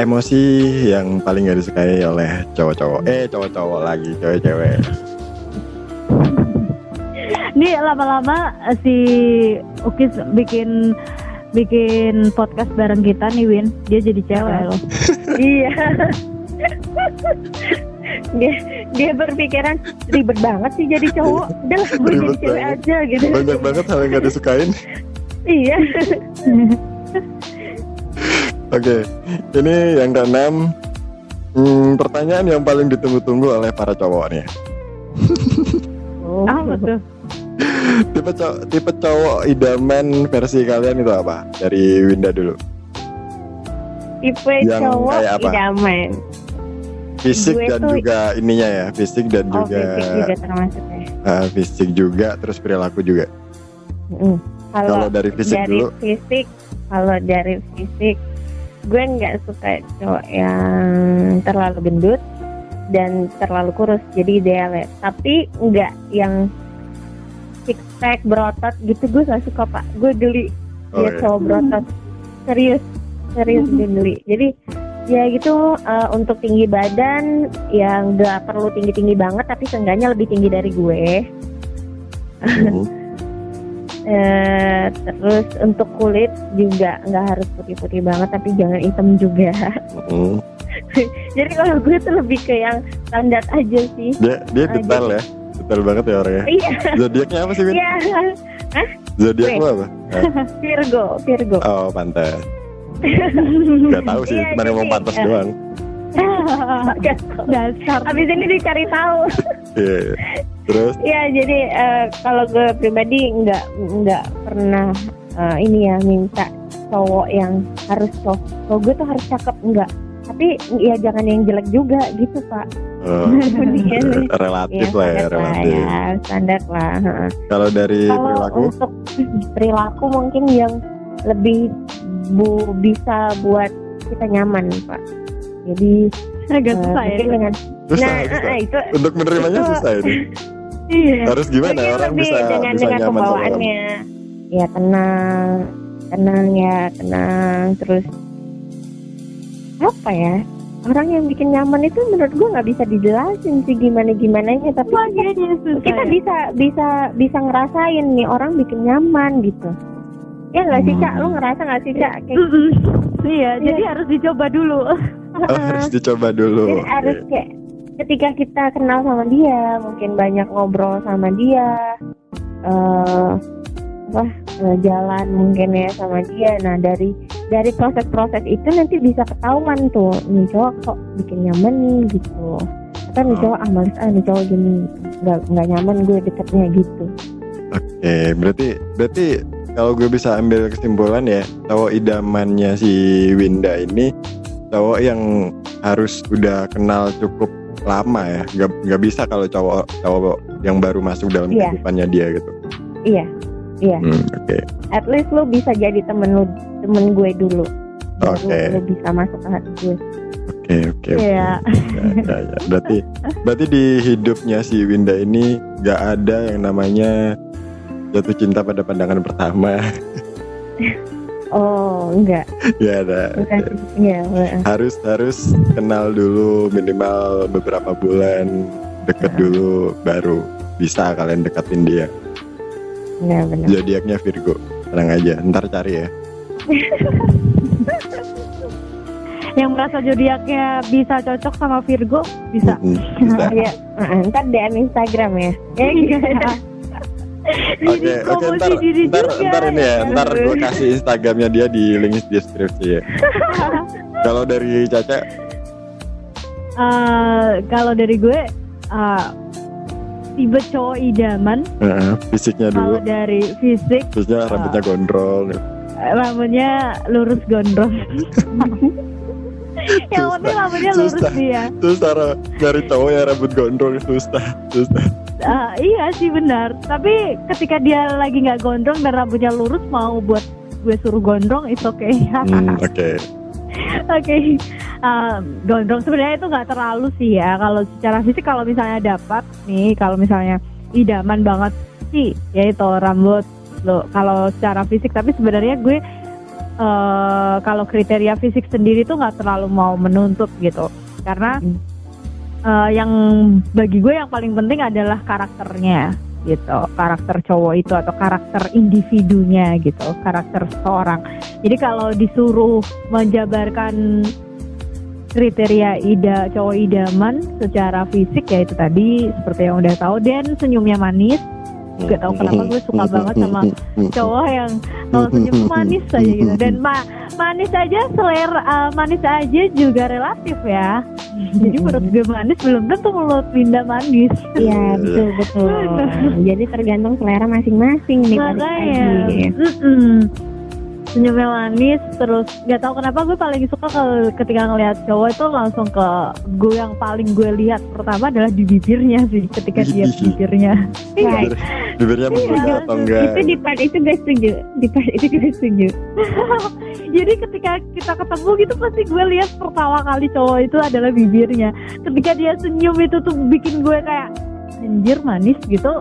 emosi yang paling gak disukai oleh cowok-cowok lagi, cewek-cewek. Ini lama-lama si Ukis bikin podcast bareng kita nih Win, dia jadi cewek loh. Iya. Dia berpikiran ribet banget sih jadi cowok, udah lah gue jadi cewek aja gitu. Banyak banget hal yang gak disukain. Iya. Oke, ini yang keenam. Pertanyaan yang paling ditunggu-tunggu oleh para cowok nih. Apa tuh? Tipe cowok idaman versi kalian itu apa? Dari Winda dulu. Tipe yang cowok kayak apa? Idaman. Fisik gue dan juga ininya ya, fisik dan juga. Fisik juga termasuk ya. Fisik juga, terus perilaku juga. Kalau dari fisik gue nggak suka cowok yang terlalu gendut dan terlalu kurus, jadi idealnya tapi nggak yang six pack berotot gitu gue gak suka pak, gue geli dia cowok berotot, serius gue geli. Jadi ya gitu untuk tinggi badan yang gak perlu tinggi-tinggi banget tapi seenggaknya lebih tinggi dari gue. Terus untuk kulit juga gak harus putih-putih banget tapi jangan hitam juga. Jadi kalau gue tuh lebih ke yang standar aja sih. Dia detail ya, detail banget ya orangnya. Zodiaknya apa sih Win? Zodiak lu apa? Virgo. Oh pantas. Gak tahu sih, cuma ngomong pantas doang. Dasar. Abis ini dicari tahu. Terus? Iya, jadi kalau gue pribadi nggak pernah ini ya minta cowok yang harus cowok gue tuh harus cakep, enggak. Tapi ya jangan yang jelek juga gitu pak. Relatif ya, lah ya, relatif. Ya, standar lah. Kalau dari perilaku? Untuk perilaku mungkin yang lebih bisa buat kita nyaman pak. Jadi agak susah ya dengan susah. Itu untuk menerimanya itu, susah ini. Iya. Harus gimana mungkin orang bisa dengan nyaman pembawaannya orang. Ya tenang terus apa ya, orang yang bikin nyaman itu menurut gue nggak bisa dijelasin sih gimana-gimananya, tapi kita bisa ngerasain nih orang bikin nyaman gitu. Ya nggak sih Cak, lu ngerasa nggak sih Cak? Iya, jadi harus dicoba dulu. Jadi harus kayak ketika kita kenal sama dia, mungkin banyak ngobrol sama dia, jalan mungkin ya sama dia. Nah dari proses-proses itu nanti bisa ketahuan tuh, nih cowok kok bikin nyaman nih gitu. Atau nih cowok nih cowok gini nggak nyaman gue dekatnya gitu. Oke, berarti kalau gue bisa ambil kesimpulan ya, cowok idamannya si Winda ini cowok yang harus udah kenal cukup lama ya, nggak bisa kalau cowok yang baru masuk dalam kehidupannya dia gitu. Iya. Oke. At least lo bisa jadi temen gue dulu. Oke. Lo bisa masuk ke hati gue. Oke. Ya. Berarti di hidupnya si Winda ini nggak ada yang namanya jatuh cinta pada pandangan pertama. Oh, enggak. Ya ada. Harus kenal dulu minimal beberapa bulan, deket dulu baru bisa kalian deketin dia. Iya benar. Zodiaknya Virgo. Tenang aja, ntar cari ya. Yang merasa zodiaknya bisa cocok sama Virgo, bisa. Iya, ntar DM Instagram ya. Oke, ntar ini ya, ntar gue kasih Instagramnya dia di link deskripsi ya. Kalau dari Caca? Kalau dari gue, tipe cowok idaman. Fisiknya dulu. Kalau dari fisik, terusnya rambutnya gondrol. Rambutnya lurus gondrol. Yang penting rambutnya lurus dia. Terus cara dari cowok yang rambut gondrol susah. Iya sih benar, tapi ketika dia lagi nggak gondrong dan rambutnya lurus, mau buat gue suruh gondrong it's okay. Okay. Gondrong sebenarnya itu nggak terlalu sih ya kalau secara fisik. Kalau misalnya dapat nih, kalau misalnya idaman banget sih yaitu rambut lo kalau secara fisik, tapi sebenarnya gue kalau kriteria fisik sendiri tuh nggak terlalu mau menuntut gitu, karena yang bagi gue yang paling penting adalah karakternya gitu, karakter cowok itu atau karakter individunya gitu, karakter seorang. Jadi kalau disuruh menjabarkan kriteria cowok idaman secara fisik ya itu tadi seperti yang udah tahu, dan senyumnya manis. Gak tau kenapa gue suka banget sama cowok yang kalau senyum manis aja gitu, dan manis aja manis aja juga relatif ya. Jadi menurut gue manis belum tentu menurut Winda manis. Iya betul. Jadi tergantung selera masing-masing nih. Makanya senyumnya manis. Terus gak tau kenapa gue paling suka ketika ngelihat cowok itu langsung ke gue, yang paling gue lihat pertama adalah di bibirnya sih, ketika dia bibirnya. Bibirnya menggugah atau enggak? Itu di part itu gue setuju. Jadi ketika kita ketemu gitu pasti gue lihat pertama kali cowok itu adalah bibirnya. Ketika dia senyum itu tuh bikin gue kayak anjir manis gitu.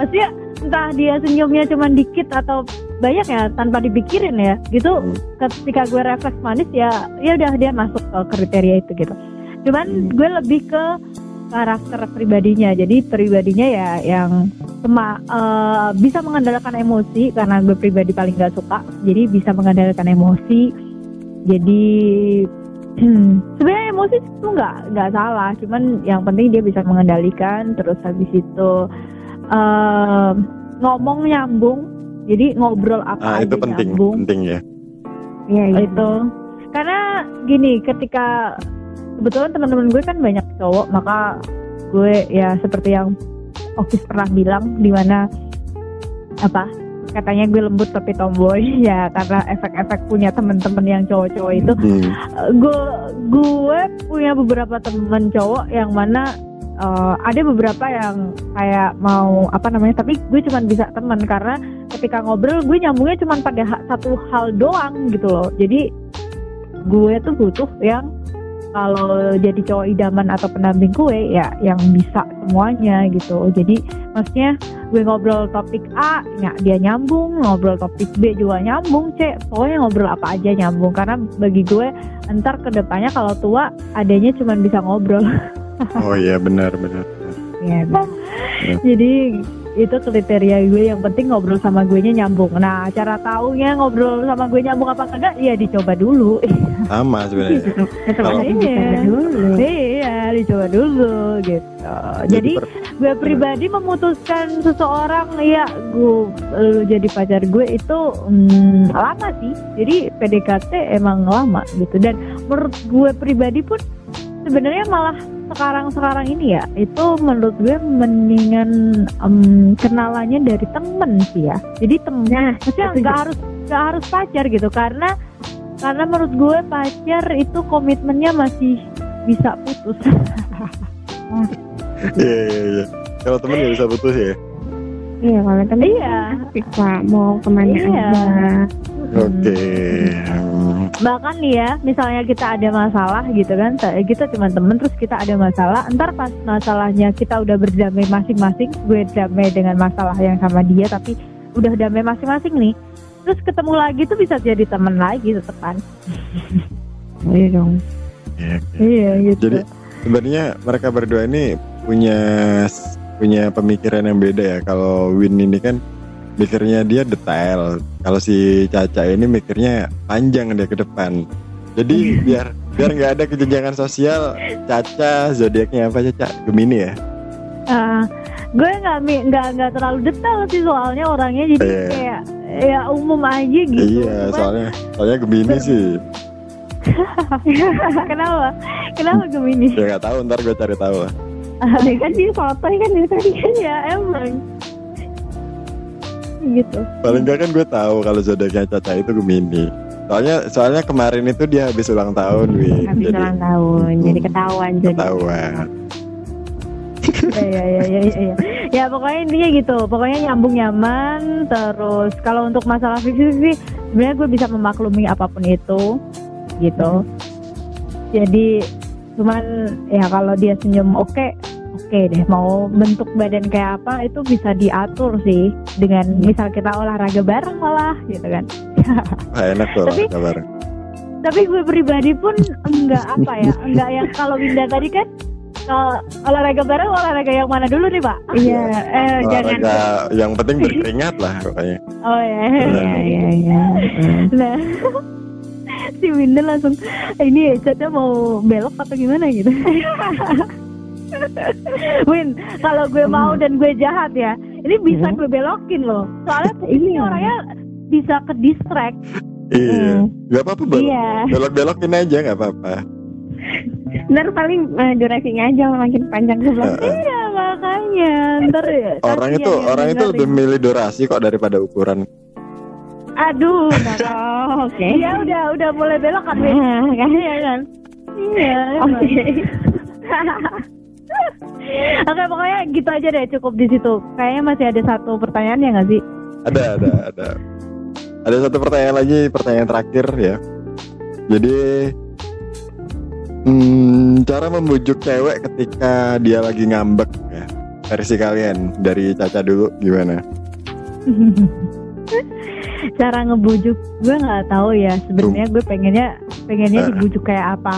Maksudnya entah dia senyumnya cuman dikit atau banyak ya, tanpa dipikirin ya gitu. Ketika gue refleks manis ya udah dia masuk ke kriteria itu gitu. Cuman gue lebih ke karakter pribadinya. Jadi pribadinya ya yang bisa mengandalkan emosi, karena gue pribadi paling gak suka. Jadi bisa mengandalkan emosi. Jadi sebenarnya emosi itu nggak salah, cuman yang penting dia bisa mengendalikan. Terus habis itu ngomong nyambung, jadi ngobrol apa itu penting, nyambung. Penting ya. Iya itu. Karena gini, ketika kebetulan teman-teman gue kan banyak cowok, maka gue ya seperti yang Okis pernah bilang, dimana apa katanya gue lembut tapi tomboy ya, karena efek-efek punya temen-temen yang cowok-cowok itu. Gue punya beberapa temen cowok yang mana ada beberapa yang kayak mau apa namanya, tapi gue cuma bisa temen karena ketika ngobrol gue nyambungnya cuma pada satu hal doang gitu loh. Jadi gue tuh butuh yang kalau jadi cowok idaman atau pendamping gue ya yang bisa semuanya gitu. Jadi maksudnya gue ngobrol topik A ya dia nyambung, ngobrol topik B juga nyambung, C pokoknya ngobrol apa aja nyambung. Karena bagi gue ntar kedepannya kalau tua adanya cuma bisa ngobrol. Oh iya benar. Ya, benar. Jadi itu kriteria gue, yang penting ngobrol sama gue nya nyambung. Nah cara taunya ngobrol sama gue nyambung apa enggak, ya dicoba dulu. Sama sebenarnya. Iya dicoba dulu gitu. Jadi gue pribadi memutuskan seseorang ya lu jadi pacar gue itu lama sih. Jadi PDKT emang lama gitu. Dan menurut gue pribadi pun sebenarnya malah sekarang ini ya, itu menurut gue mendingan kenalannya dari temen sih ya. Jadi temen, maksudnya nggak harus pacar gitu, karena menurut gue pacar itu komitmennya masih bisa putus. Iya. Kalau temen nggak bisa putus ya. Iya kalau temen bisa mau kemana aja. Oke. Bahkan nih ya, misalnya kita ada masalah gitu kan, kita cuma temen terus kita ada masalah. Ntar pas masalahnya kita udah berdamai masing-masing, gue damai dengan masalah yang sama dia, tapi udah damai masing-masing nih. Terus ketemu lagi tuh bisa jadi temen lagi tetep kan. Iya dong. Iya gitu. Jadi sebenarnya mereka berdua ini punya pemikiran yang beda ya. Kalau Win ini kan mikirnya dia detail, kalau si Caca ini mikirnya panjang dia ke depan. Jadi biar nggak ada kejenjangan sosial, Caca zodiaknya apa Caca? Gemini ya? Gue nggak terlalu detail sih soalnya orangnya, jadi kayak ya umum aja gitu. Iya soalnya Gemini sih. Kenapa Gemini? Ya nggak tahu, ntar gue cari tahu. Kan di foto kan dari tadi kan ya emang. Gitu. Paling gak kan gue tahu kalau zodiaknya Caca itu Gemini. Soalnya kemarin itu dia habis ulang tahun, Wi. Habis ulang tahun, jadi ketahuan. Iya. Ya pokoknya intinya gitu. Pokoknya nyambung nyaman. Terus kalau untuk masalah fisik sih sebenarnya gue bisa memaklumi apapun itu, gitu. Jadi cuman ya kalau dia senyum oke deh, mau bentuk badan kayak apa itu bisa diatur sih dengan misal kita olahraga bareng malah gitu kan. Enak tuh olahraga bareng. Tapi gue pribadi pun enggak yang kalau Winda tadi kan olahraga bareng, olahraga yang mana dulu nih Pak? Iya, jangan yang penting berkeringat lah pokoknya. Oh iya. Nah, si Winda langsung ini Caca mau belok atau gimana gitu. Win, kalau gue mau dan gue jahat ya, ini bisa gue belokin loh. Soalnya ini orangnya bisa ke distract. Iya, gak apa-apa belok-belokin aja gak apa-apa. Ntar paling durasinya aja makin panjang ke belakang. Iya makanya ntar, Orang itu lebih milih durasi kok daripada ukuran. Aduh, oke. Iya udah mulai belok kan Win. Iya kan. Iya. Oke, pokoknya gitu aja deh, cukup di situ. Kayaknya masih ada satu pertanyaan ya nggak sih? Ada. Ada satu pertanyaan lagi, pertanyaan terakhir ya. Jadi, cara membujuk cewek ketika dia lagi ngambek ya. versi kalian. Dari Caca dulu gimana? Cara ngebujuk gue nggak tahu ya sebenarnya, gue pengennya dibujuk kayak apa.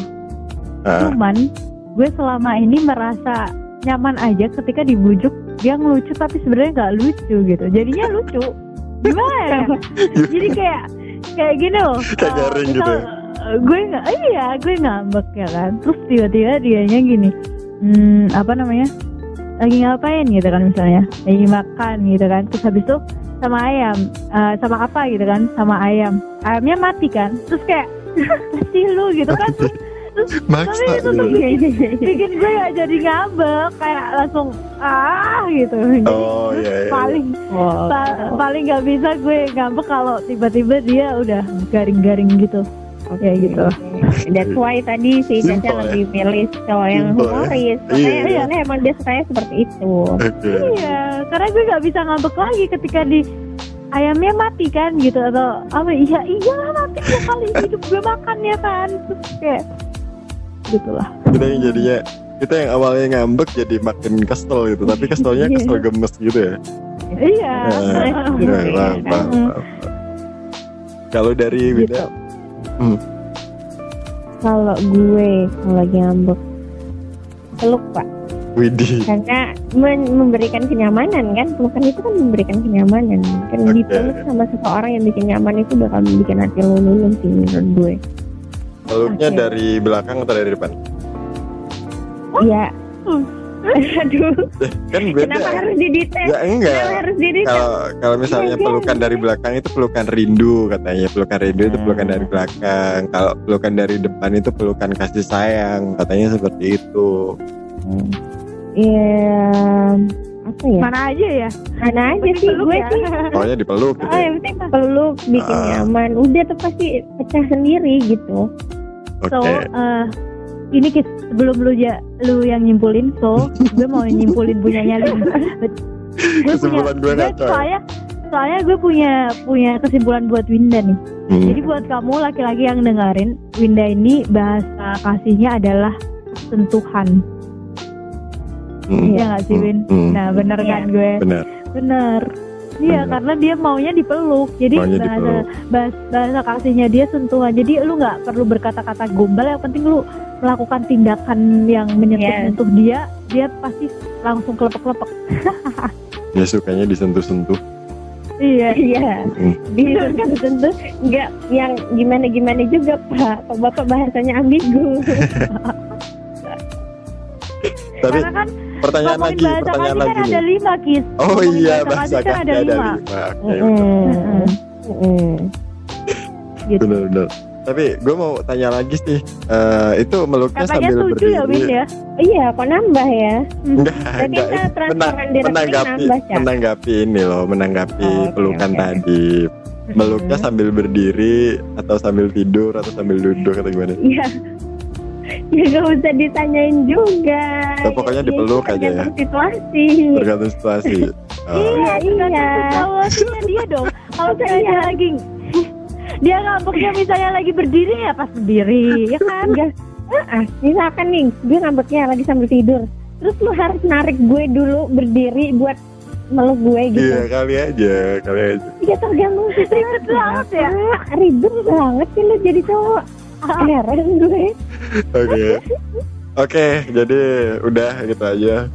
Cuman gue selama ini merasa nyaman aja ketika dibujuk dia ngelucu tapi sebenarnya nggak lucu gitu, jadinya lucu gimana ya? Jadi kayak gini loh, kayak garing gitu. Gue ngambek ya kan, terus tiba-tiba dianya gini, apa namanya, lagi ngapain gitu kan, misalnya lagi makan gitu kan, terus habis itu sama ayam, sama apa gitu kan, sama ayamnya mati kan, terus kayak kasih lu gitu kan, terus tapi itu tuh bikin gue gak jadi ngambek, kayak langsung gitu. Jadi paling gak bisa gue ngambek kalau tiba-tiba dia udah garing-garing gitu. Ya gitu. That's why tadi si Caca lebih milih cowok yang humoris. Karena emang dia sukanya seperti itu. Iya, karena gue gak bisa ngambek lagi ketika di ayamnya mati kan gitu, atau apa, iya mati ya kali hidup gue makan ya kan. Terus kayak gitulah. Kita yang jadinya, kita yang awalnya ngambek jadi makin kesel gitu, tapi kestelnya kesel gemes gitu ya. Iya. Kalau dari Wida gitu. Kalau gue lagi ngambek, peluk pak. Widih. Karena memberikan kenyamanan kan, pelukan itu kan memberikan kenyamanan. Kan dipeluk sama seseorang yang bikin nyaman itu bakal bikin hati lo lulung sih menurut gue. Peluknya dari belakang atau dari depan? Iya. Aduh. Kan beda. Kenapa harus didetail? Ya enggak. Kalau misalnya pelukan dari belakang itu pelukan rindu katanya. Pelukan rindu itu pelukan dari belakang. Kalau pelukan dari depan itu pelukan kasih sayang, katanya seperti itu. Iya. Apa ya? Mana aja ya? Mana aja sih gue sih. Pokoknya dipeluk gitu. Yang penting peluk bikin nyaman. Udah tuh pasti pecah sendiri gitu. Oke. Ini sebelum lu yang nyimpulin, so gue mau nyimpulin punyanya lu. Soalnya gue punya kesimpulan buat Winda nih. Jadi buat kamu laki-laki yang dengerin, Winda ini bahasa kasihnya adalah sentuhan. Iya nggak sih Win? Nah bener kan gue? Bener. Iya, karena dia maunya dipeluk. Jadi bahasa kasihnya dia sentuhan. Jadi lu nggak perlu berkata-kata gombal. Yang penting lu melakukan tindakan yang menyentuh dia pasti langsung kelepek-kelepek. Dia sukanya disentuh-sentuh. Iya. Disentuh-sentuh. Nggak yang gimana-gimana juga pak. Bapak bahasanya ambigu. Tapi karena kan pertanyaan lagi kan ada 5 kis. Oh iya, bahasa kan ada 5. Gitu. Benar. Tapi gue mau tanya lagi sih, itu meluknya katanya sambil berdiri. Katanya setuju ya Win ya? Iya, kok nambah ya? Enggak. Menanggapi ini loh, pelukan tadi. Meluknya sambil berdiri, atau sambil tidur, atau sambil duduk, atau gimana? Iya. Ya gak usah ditanyain juga. Nah, pokoknya dipeluk aja ya. Tergantung situasi. Iya. Kalau dia dong. Kalau saya lagi dia ngambeknya misalnya lagi berdiri ya pas berdiri, ya kan? Misalkan nih, dia ngambeknya lagi sambil tidur. Terus lu harus narik gue dulu berdiri buat meluk gue gitu. Iya kali aja. Iya tergantung situasi. Ribet banget sih lu jadi cowok. Oke, jadi udah gitu aja.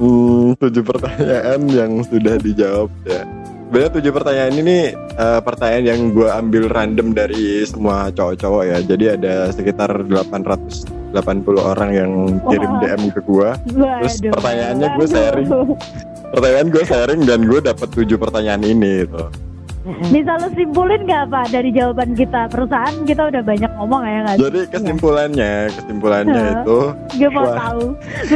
7 pertanyaan yang sudah dijawab ya. Sebenarnya 7 pertanyaan ini pertanyaan yang gue ambil random dari semua cowok-cowok ya. Jadi ada sekitar 880 orang yang kirim DM ke gue. Terus pertanyaannya gue sharing. Pertanyaan gue sharing dan gue dapet 7 pertanyaan ini tuh. Bisa lo simpulin gak Pak dari jawaban kita? Perusahaan kita udah banyak ngomong ya gak? Jadi kesimpulannya itu gue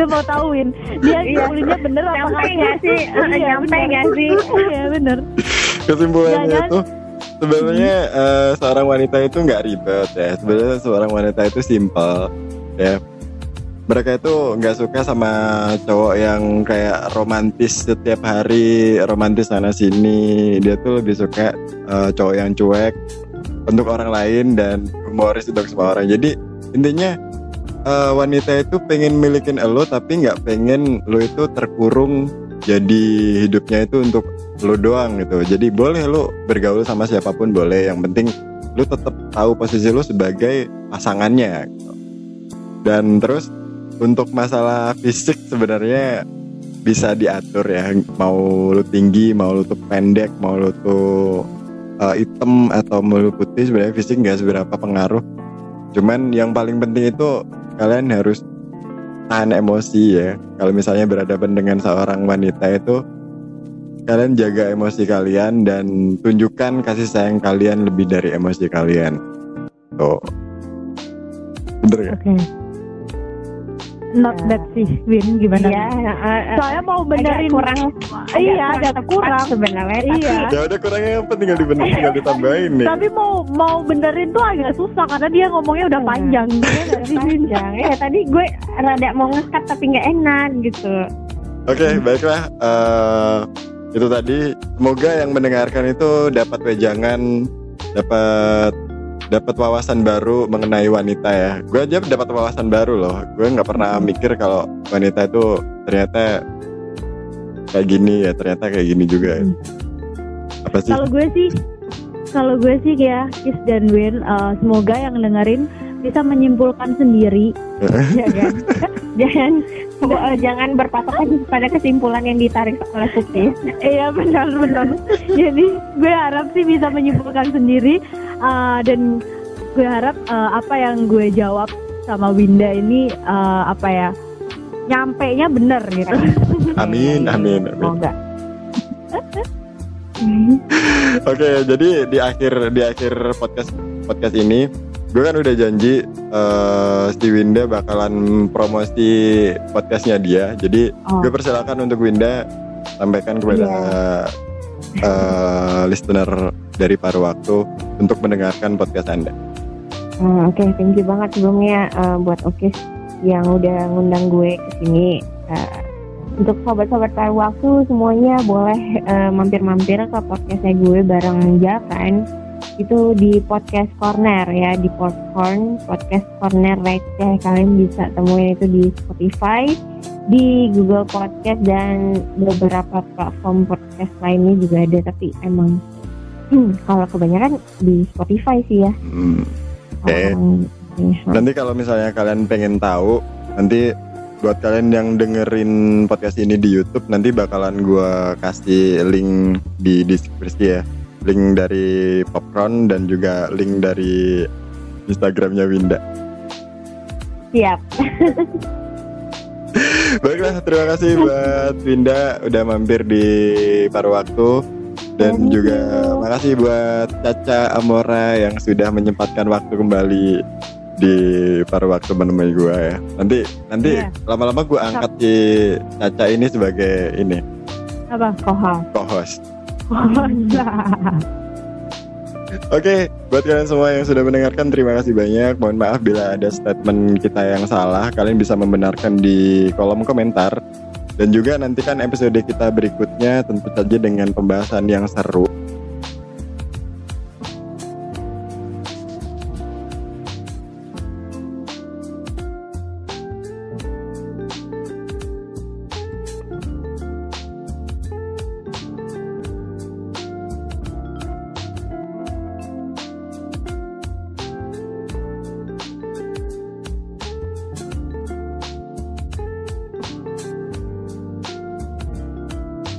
mau tahuin dia simpulinnya bener apa gak sih? Nyampe gak sih? Iya bener. Kesimpulannya itu sebenarnya seorang wanita itu gak ribet ya. Sebenarnya seorang wanita itu simple ya. Mereka itu gak suka sama cowok yang kayak romantis setiap hari, romantis sana-sini. Dia tuh lebih suka cowok yang cuek untuk orang lain dan humoris untuk semua orang. Jadi intinya wanita itu pengen milikin elo tapi nggak pengen lo itu terkurung jadi hidupnya itu untuk lo doang gitu. Jadi boleh lo bergaul sama siapapun boleh, yang penting lo tetap tahu posisi lo sebagai pasangannya gitu. Dan terus untuk masalah fisik sebenarnya bisa diatur ya, mau lo tinggi, mau lo tuh pendek, mau lo tuh hitam atau mau lo putih, sebenarnya fisik nggak seberapa pengaruh. Cuman yang paling penting itu kalian harus tahan emosi ya. Kalau misalnya berhadapan dengan seorang wanita itu, kalian jaga emosi kalian dan tunjukkan kasih sayang kalian lebih dari emosi kalian. Tuh. Bener gak? Oke. Not bad sih, Win, gimana? Iya, soalnya mau benerin kurang. Iya, ada kurang sebenarnya. Iya. Ya udah kurangnya apa tinggal dibenerin, tinggal ditambahin nih. Tapi mau benerin tuh agak susah karena dia ngomongnya udah panjang. Dia udah panjang. Ya tadi gue rada mau nge-cut tapi nggak enak gitu. Oke, baiklah. Itu tadi, semoga yang mendengarkan itu dapat wejangan, dapat wawasan baru mengenai wanita ya. Gue aja dapat wawasan baru loh. Gue nggak pernah mikir kalau wanita itu ternyata kayak gini ya. Ternyata kayak gini juga. Ya. Apa sih? Kalau gue sih ya, Kiss dan Win. Semoga yang dengerin bisa menyimpulkan sendiri. Jangan berpatokan pada kesimpulan yang ditarik oleh Putih. Iya benar. Jadi gue harap sih bisa menyimpulkan sendiri, dan gue harap apa yang gue jawab sama Winda ini nyampenya benar gitu. Amin. Oh enggak. Oke, jadi di akhir podcast ini gue kan udah janji si Winda bakalan promosi podcastnya dia. Jadi gue persilakan untuk Winda sampaikan kepada listener dari Paruh Waktu untuk mendengarkan podcast Anda. Oke, thank you banget sebelumnya buat Okis yang udah ngundang gue kesini. Untuk sobat-sobat Paruh Waktu semuanya boleh mampir-mampir ke podcastnya gue bareng Japan. Itu di Podcast Corner ya, di Popcorn, Podcast Corner receh. Kalian bisa temuin itu di Spotify, di Google Podcast, dan beberapa platform podcast lainnya juga ada. Tapi emang kalau kebanyakan di Spotify sih ya. Nanti kalau misalnya kalian pengen tahu, nanti buat kalian yang dengerin podcast ini di YouTube, nanti bakalan gue kasih link di deskripsi ya, link dari Popcorn dan juga link dari Instagramnya Winda. Siap. Baiklah, terima kasih buat Winda udah mampir di Paruh Waktu, dan juga makasih buat Caca Amora yang sudah menyempatkan waktu kembali di Paruh Waktu menemui gue ya. Nanti lama-lama gue angkat si Caca ini sebagai ini. Apa? Co-host. Oke, buat kalian semua yang sudah mendengarkan, terima kasih banyak. Mohon maaf bila ada statement kita yang salah. Kalian bisa membenarkan di kolom komentar. Dan juga nantikan episode kita berikutnya tentu saja dengan pembahasan yang seru.